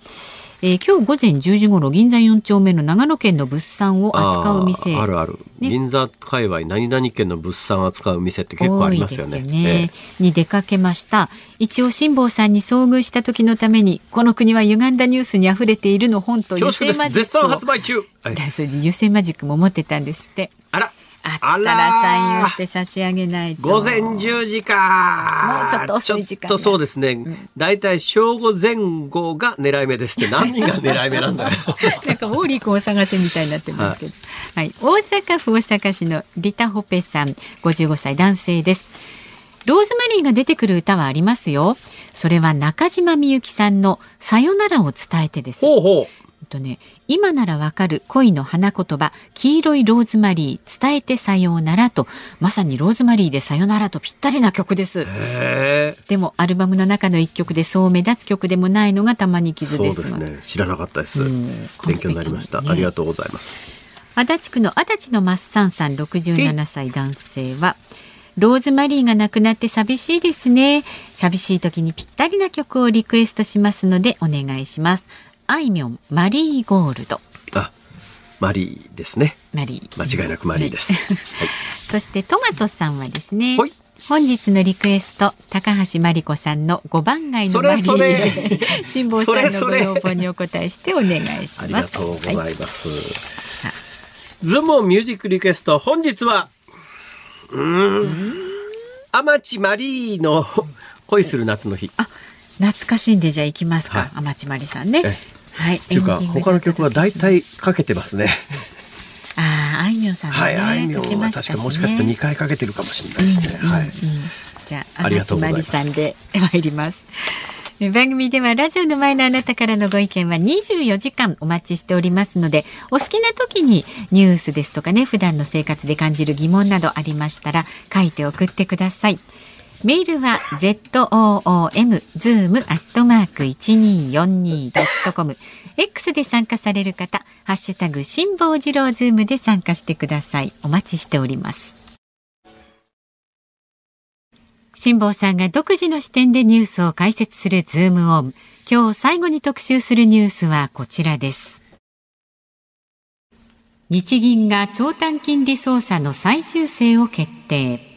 えー、今日午前じゅうじごろ銀座よん丁目の長野県の物産を扱う店 あ, あるある、ね、銀座界隈何々県の物産を扱う店って結構ありますよ ね, ですよね、えー、に出かけました。一応辛坊さんに遭遇した時のためにこの国は歪んだニュースにあふれているの本と恐縮です絶賛発売中、はい、だそれで油性マジックも持ってたんですって。あらあったらサインをして差し上げないと。午前じゅうじかもうちょっと遅い時間、ちょっとそうですね、うん、だいたい正午前後が狙い目ですって何が狙い目なんだよなんかウォーリー君を探せみたいになってますけど、はいはい、大阪府大阪市のリタホペさんごじゅうごさい男性です。ローズマリーが出てくる歌はありますよ。それは中島みゆきさんのさよならを伝えてです。ほうほうとね、今ならわかる恋の花言葉黄色いローズマリー伝えてさようならと、まさにローズマリーでさよならとぴったりな曲です。へでもアルバムの中の一曲でそう目立つ曲でもないのがたまに傷ですそうですね、知らなかったです、うん、勉強になりました、ね、ありがとうございます。足立区の足立のマッサンさんろくじゅうななさい男性はローズマリーがなくなって寂しいですね。寂しい時にぴったりな曲をリクエストしますのでお願いします。あいみょんマリーゴールド、あマリーですね、マリー間違いなくマリーです、はい、そしてトマトさんはですね本日のリクエスト高橋真理子さんのごばん街のマリー、それそれ辛坊さんのご要望にお答えしてお願いしますありがとうございます、はい、ズモンミュージックリクエスト本日はうーん天地マリーの恋する夏の日、あ懐かしいんでじゃあ行きますか、はい、天地真理さんね、はい、というか他の曲は大体かけてますねああいみょんさんね、はい、あいみょんは確かもしかしてにかいかけてるかもしれないですね、うんうんうん、はい。じゃあ天地真理さんで参ります。番組ではラジオの前のあなたからのご意見はにじゅうよじかんお待ちしておりますので、お好きな時にニュースですとかね普段の生活で感じる疑問などありましたら書いて送ってください。メールは ズーム アットマーク いちにーよんにー ドットコム X で参加される方ハッシュタグ辛坊治郎ズームで参加してください。お待ちしております。辛坊さんが独自の視点でニュースを解説するズームオン、今日最後に特集するニュースはこちらです。日銀が長短金利操作の再修正を決定。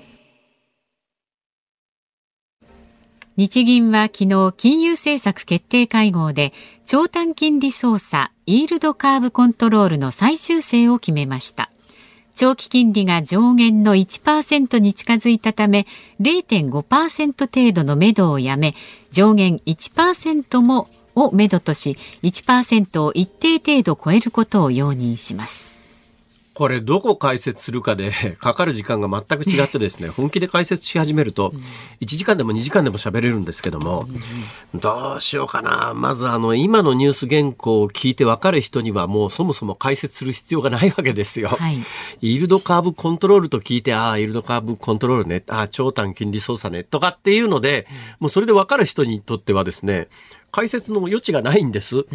日銀は昨日金融政策決定会合で長短金利操作イールドカーブコントロールの再修正を決めました。長期金利が上限の いちパーセント に近づいたため れいてんごパーセント 程度のめどをやめ、上限 いちパーセント もをめどとし いちパーセント を一定程度超えることを容認します。これどこ解説するかでかかる時間が全く違ってですね、本気で解説し始めるといちじかんでもにじかんでも喋れるんですけども、どうしようかな。まずあの今のニュース原稿を聞いて分かる人にはもうそもそも解説する必要がないわけですよ、はい、イールドカーブコントロールと聞いてああイールドカーブコントロールね、ああ長短金利操作ねとかっていうのでもうそれで分かる人にとってはですね解説の余地がないんです、うん、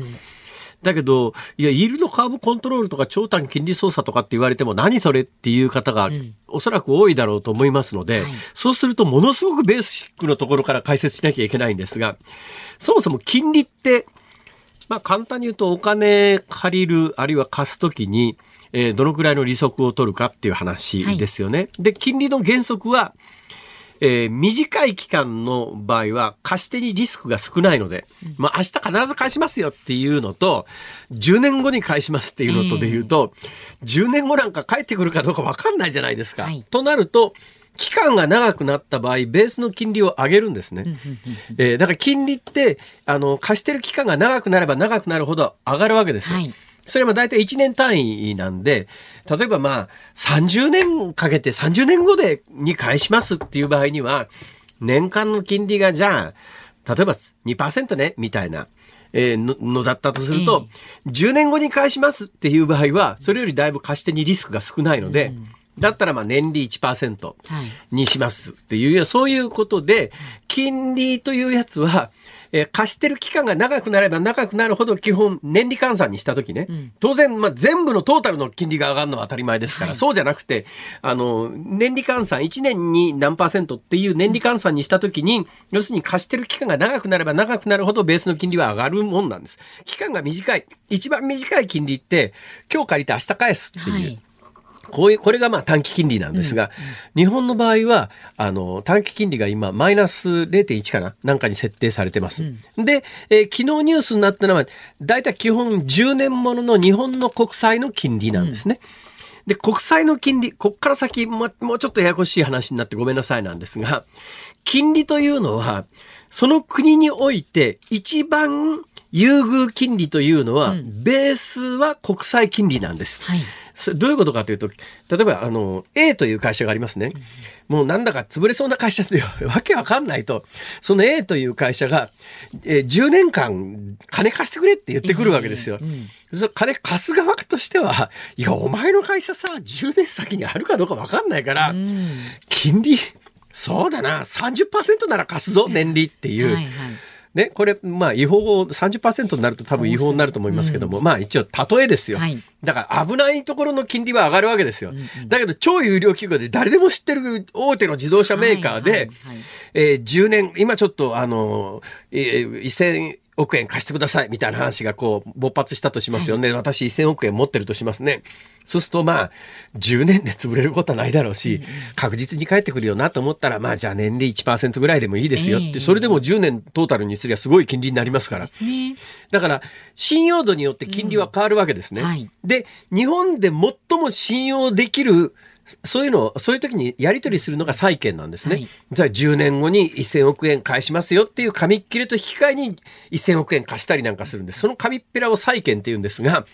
だけどいやイールドカーブコントロールとか長短金利操作とかって言われても何それっていう方がおそらく多いだろうと思いますので、うん、はい、そうするとものすごくベーシックのところから解説しなきゃいけないんですが、そもそも金利って、まあ、簡単に言うとお金借りるあるいは貸すときに、えー、どのくらいの利息を取るかっていう話ですよね、はい、で金利の原則は、えー、短い期間の場合は貸し手にリスクが少ないので、まあ、明日必ず返しますよっていうのとじゅうねんごに返しますっていうのとでいうと、えー、じゅうねんごなんか返ってくるかどうか分かんないじゃないですか、はい、となると期間が長くなった場合ベースの金利を上げるんですね、えー、だから金利ってあの貸してる期間が長くなれば長くなるほど上がるわけですよ、はい、それも大体いちねん単位なんで、例えばまあさんじゅうねんかけてさんじゅうねんごでに返しますっていう場合には、年間の金利がじゃあ、例えば にパーセント ね、みたいなのだったとすると、じゅうねんごに返しますっていう場合は、それよりだいぶ貸し手にリスクが少ないので、だったらまあ年利 いちパーセント にしますっていう、はい、そういうことで金利というやつは、えー、貸してる期間が長くなれば長くなるほど基本年利換算にしたときね、うん、当然まあ全部のトータルの金利が上がるのは当たり前ですから、はい、そうじゃなくてあの年利換算いちねんに何パーセントっていう年利換算にしたときに、うん、要するに貸してる期間が長くなれば長くなるほどベースの金利は上がるもんなんです。期間が短い、一番短い金利って今日借りて明日返すっていう、はい、こういう、これがまあ短期金利なんですが、うんうん、日本の場合は、あの、短期金利が今、マイナス れいてんいち かななんかに設定されてます。うん、で、えー、昨日ニュースになったのは、だいたい基本じゅうねんものの日本の国債の金利なんですね。うん、で、国債の金利、こっから先、ま、もうちょっとややこしい話になってごめんなさいなんですが、金利というのは、その国において一番優遇金利というのは、うん、ベースは国債金利なんです。はい、どういうことかというと、例えばあの A という会社がありますね。もうなんだか潰れそうな会社ってわけわかんないと、その A という会社が、えー、じゅうねんかん金貸してくれって言ってくるわけですよ。うんうん、その金貸す側としては、いやお前の会社さじゅうねん先にあるかどうかわかんないから、うん、金利そうだな さんじゅっパーセント なら貸すぞ年利っていう。はいはい、ね、これ、まあ、違法 さんじゅっパーセント になると多分違法になると思いますけども、うん、まあ一応例えですよ。はい、だから危ないところの金利は上がるわけですよ。うんうん、だけど超優良企業で誰でも知ってる大手の自動車メーカーで、はいはいはい、えー、じゅうねん、今ちょっとあの、えー、せんおくえん貸してくださいみたいな話がこう勃発したとしますよね。はい、私せんおくえん持ってるとしますね。そうするとまあじゅうねんで潰れることはないだろうし、確実に返ってくるよなと思ったら、まあじゃあ年利 いちパーセント ぐらいでもいいですよって、それでもじゅうねんトータルにすりゃすごい金利になりますから。だから信用度によって金利は変わるわけですね。で、日本で最も信用できるそういうのを、そういう時にやり取りするのが債券なんですね。はい、じゃあじゅうねんごにせんおくえん返しますよっていう紙っきれと引き換えにせんおくえん貸したりなんかするんです。その紙っぺらを債券って言うんですが、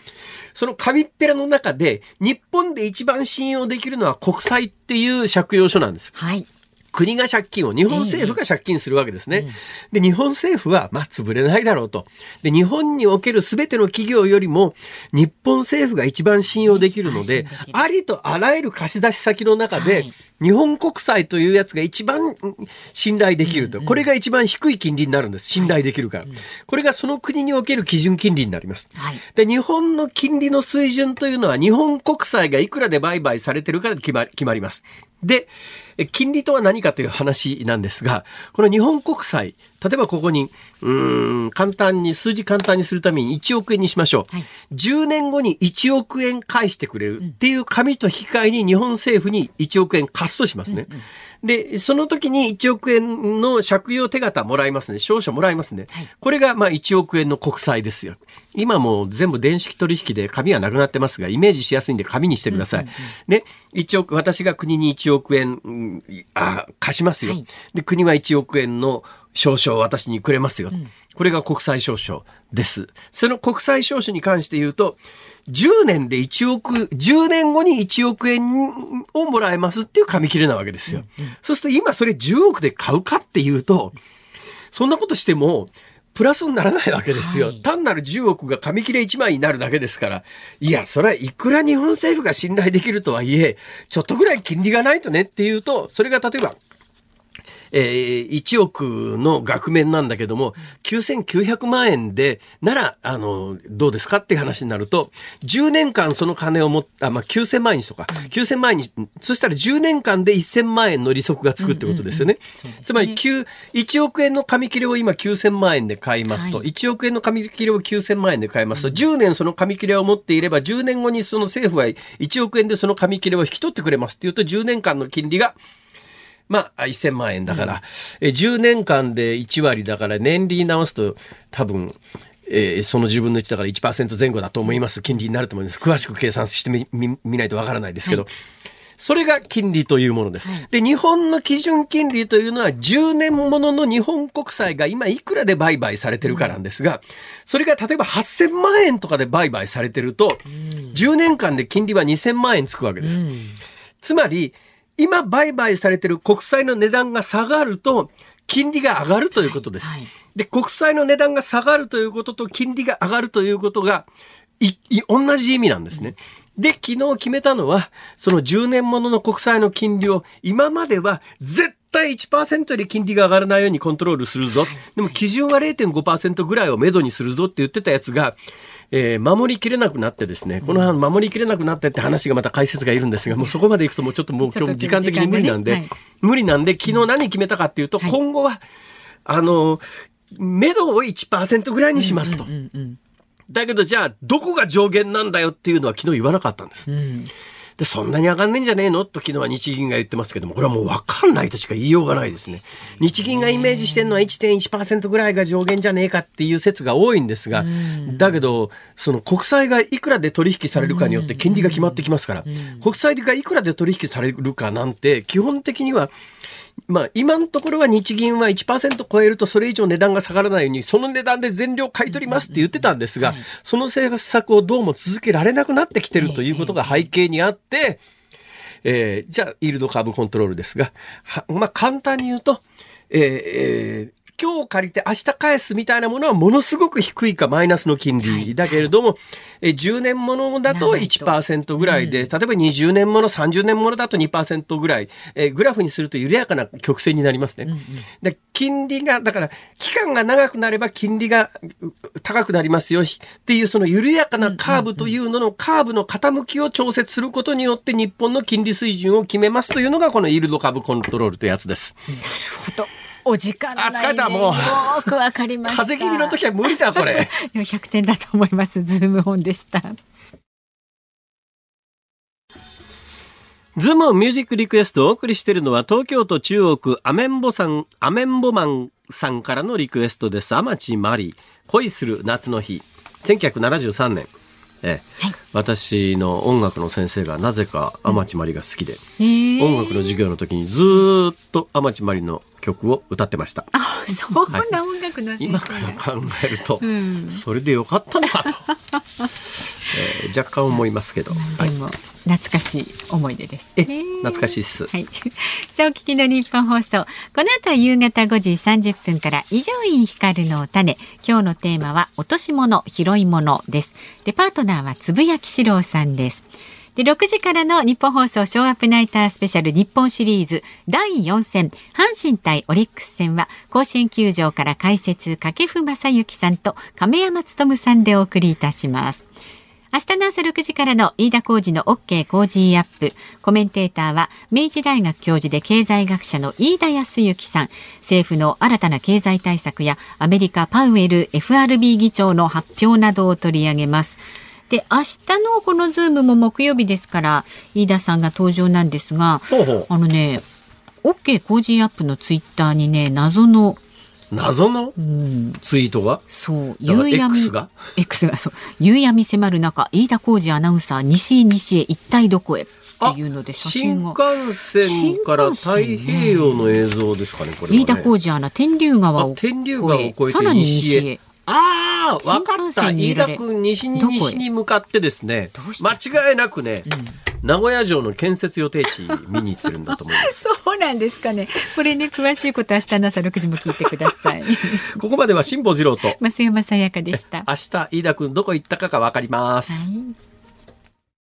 その紙っぺらの中で日本で一番信用できるのは国債っていう借用書なんです。はい。国が借金を、日本政府が借金するわけですね。で、日本政府は、まあ、潰れないだろうと。で、日本における全ての企業よりも、日本政府が一番信用できるので、ありとあらゆる貸し出し先の中で、日本国債というやつが一番信頼できると。これが一番低い金利になるんです。信頼できるから。これがその国における基準金利になります。で、日本の金利の水準というのは、日本国債がいくらで売買されてるから決ま決まります。で、金利とは何かという話なんですが、この日本国債、例えばここに、うーん、簡単に、数字簡単にするためにいちおくえんにしましょう。はい、じゅうねんごにいちおくえん返してくれるっていう紙と引き換えに日本政府にいちおくえん貸すとしますね。うんうん、で、その時にいちおくえんの借用手形もらいますね。証書もらいますね。はい、これがまあいちおくえんの国債ですよ。今もう全部電子取引で紙はなくなってますが、イメージしやすいんで紙にしてください。うんうんうん、で、いちおく、私が国にいちおくえん、うん、あ貸しますよ。はい、で、国はいちおくえんの証書を私にくれますよ。うん、これが国債証書です。その国債証書に関して言うと、じゅうねんでいちおく、じゅうねんごにいちおくえんをもらえますっていう紙切れなわけですよ。うんうん、そうすると今それじゅうおくで買うかっていうと、そんなことしても、プラスにならないわけですよ。はい、単なるじゅうおくが紙切れいちまいになるだけですから。いや、それはいくら日本政府が信頼できるとはいえ、ちょっとぐらい金利がないとねっていうと、それが例えば、えー、いちおくの額面なんだけども、きゅうせんきゅうひゃくまんえんで、なら、あの、どうですかっていう話になると、じゅうねんかんその金を持った、まあ、きゅうせんまんえんにしとか、きゅうせんまんえんに、そしたらじゅうねんかんでいっせんまんえんの利息がつくってことですよね。うんうんうん、つまり、いちおくえんの紙切れを今きゅうせんまんえんで買いますと、はい、いちおくえんの紙切れをきゅうせんまんえんで買いますと、じゅうねんその紙切れを持っていれば、じゅうねんごにその政府はいちおくえんでその紙切れを引き取ってくれますっていうと、じゅうねんかんの金利が、まあ、いっせんまんえんだから、うん、えじゅうねんかんでいちわりだから、年利直すと多分、えー、そのじゅうぶんのいちだから いちパーセント 前後だと思います。金利になると思います。詳しく計算してみ、み、見ないとわからないですけど、はい、それが金利というものです。はい、で、日本の基準金利というのはじゅうねんものの日本国債が今いくらで売買されてるかなんですが、それが例えばはっせんまんえんとかで売買されてると、うん、じゅうねんかんで金利はにせんまんえんつくわけです。うん、つまり、今売買されている国債の値段が下がると金利が上がるということです。はいはい、で、国債の値段が下がるということと金利が上がるということがいい同じ意味なんですね。で、昨日決めたのは、そのじゅうねんものの国債の金利を、今までは絶対いちパーセント より金利が上がらないようにコントロールするぞ。でも基準は れいてんごパーセント ぐらいをめどにするぞって言ってたやつが、えー、守りきれなくなってですね、この話守りきれなくなってって話がまた解説がいるんですが、もうそこまでいくともうちょっともう今日時間的に無理なんで、ねはい、無理なんで昨日何決めたかっていうと、はい、今後は、あの、めどを いちパーセント ぐらいにしますと。うんうんうんうん、だけどじゃあ、どこが上限なんだよっていうのは昨日言わなかったんです。うんで、そんなに上がんねえんじゃねえのと昨日は日銀が言ってますけども、これはもう分かんないとしか言いようがないですね。日銀がイメージしてるのは いってんいちパーセント ぐらいが上限じゃねえかっていう説が多いんですが、だけど、その国債がいくらで取引されるかによって金利が決まってきますから、国債がいくらで取引されるかなんて、基本的には、まあ今のところは日銀は いちパーセント 超えるとそれ以上値段が下がらないようにその値段で全量買い取りますって言ってたんですが、その政策をどうも続けられなくなってきてるということが背景にあって、えー、じゃあイールドカーブコントロールですが、まあ簡単に言うと、えー、今日借りて明日返すみたいなものはものすごく低いかマイナスの金利だけれども、じゅうねんものだと いちパーセント ぐらいで、例えばにじゅうねんものさんじゅうねんものだと にパーセント ぐらい、グラフにすると緩やかな曲線になりますね。で、金利がだから期間が長くなれば金利が高くなりますよっていうその緩やかなカーブというののカーブの傾きを調節することによって日本の金利水準を決めますというのがこのイールドカーブコントロールというやつです。なるほど。お時間ないね。あ、疲れた、もう。よくわかりました。風邪気味の時は無理だ、これ。ひゃくてんだと思います。ズームオンでした。ズームオンミュージックリクエストをお送りしているのは、東京都中央区アメンボさん、アメンボマンさんからのリクエストです。天地真理、恋する夏の日。せんきゅうひゃくななじゅうさんねん。ええはい、私の音楽の先生がなぜか天地真理が好きで、うん、音楽の授業の時にずっと天地真理の曲を歌ってました。あ、そんな音楽の先生、はい、今から考えると、うん、それでよかったのかと、えー、若干思いますけど、はい、懐かしい思い出ですね。え懐かしいっす、はい、さあお聞きの日本放送、この後は夕方ごじさんじゅっぷんから伊集院光の種、今日のテーマは落とし物拾い物です。でパートナーはつぶやきしろうさんです。でろくじからの日本放送ショーアップナイタースペシャル日本シリーズだいよん戦、阪神対オリックス戦は甲子園球場から解説掛布正幸さんと亀山勉さんでお送りいたします。明日の朝ろくじからの飯田浩司の OK 工事アップ、コメンテーターは明治大学教授で経済学者の飯田康之さん。政府の新たな経済対策やアメリカパウエル エフアールビー 議長の発表などを取り上げます。で明日のこのズームも木曜日ですから飯田さんが登場なんですが、ほうほう、あのね OK 工事アップのツイッターにね謎の謎のツイートが、うん、そう夕闇 X が X がそう夕闇迫る中、飯田浩司アナウンサー西へ西へ一体どこへっていうので写真が、新幹線から太平洋の映像ですかね、これはね、飯田浩司アナ天竜川を越えさらに西へ、ああ、わかった。飯田君、西に西に向かってですね、間違いなくね、うん、名古屋城の建設予定地見に行ってるんだと思います。そうなんですかね。これね、詳しいことは明日の朝ろくじも聞いてください。ここまでは辛坊治郎と、増山さやかでした。明日、飯田君どこ行ったかがわかります。はい。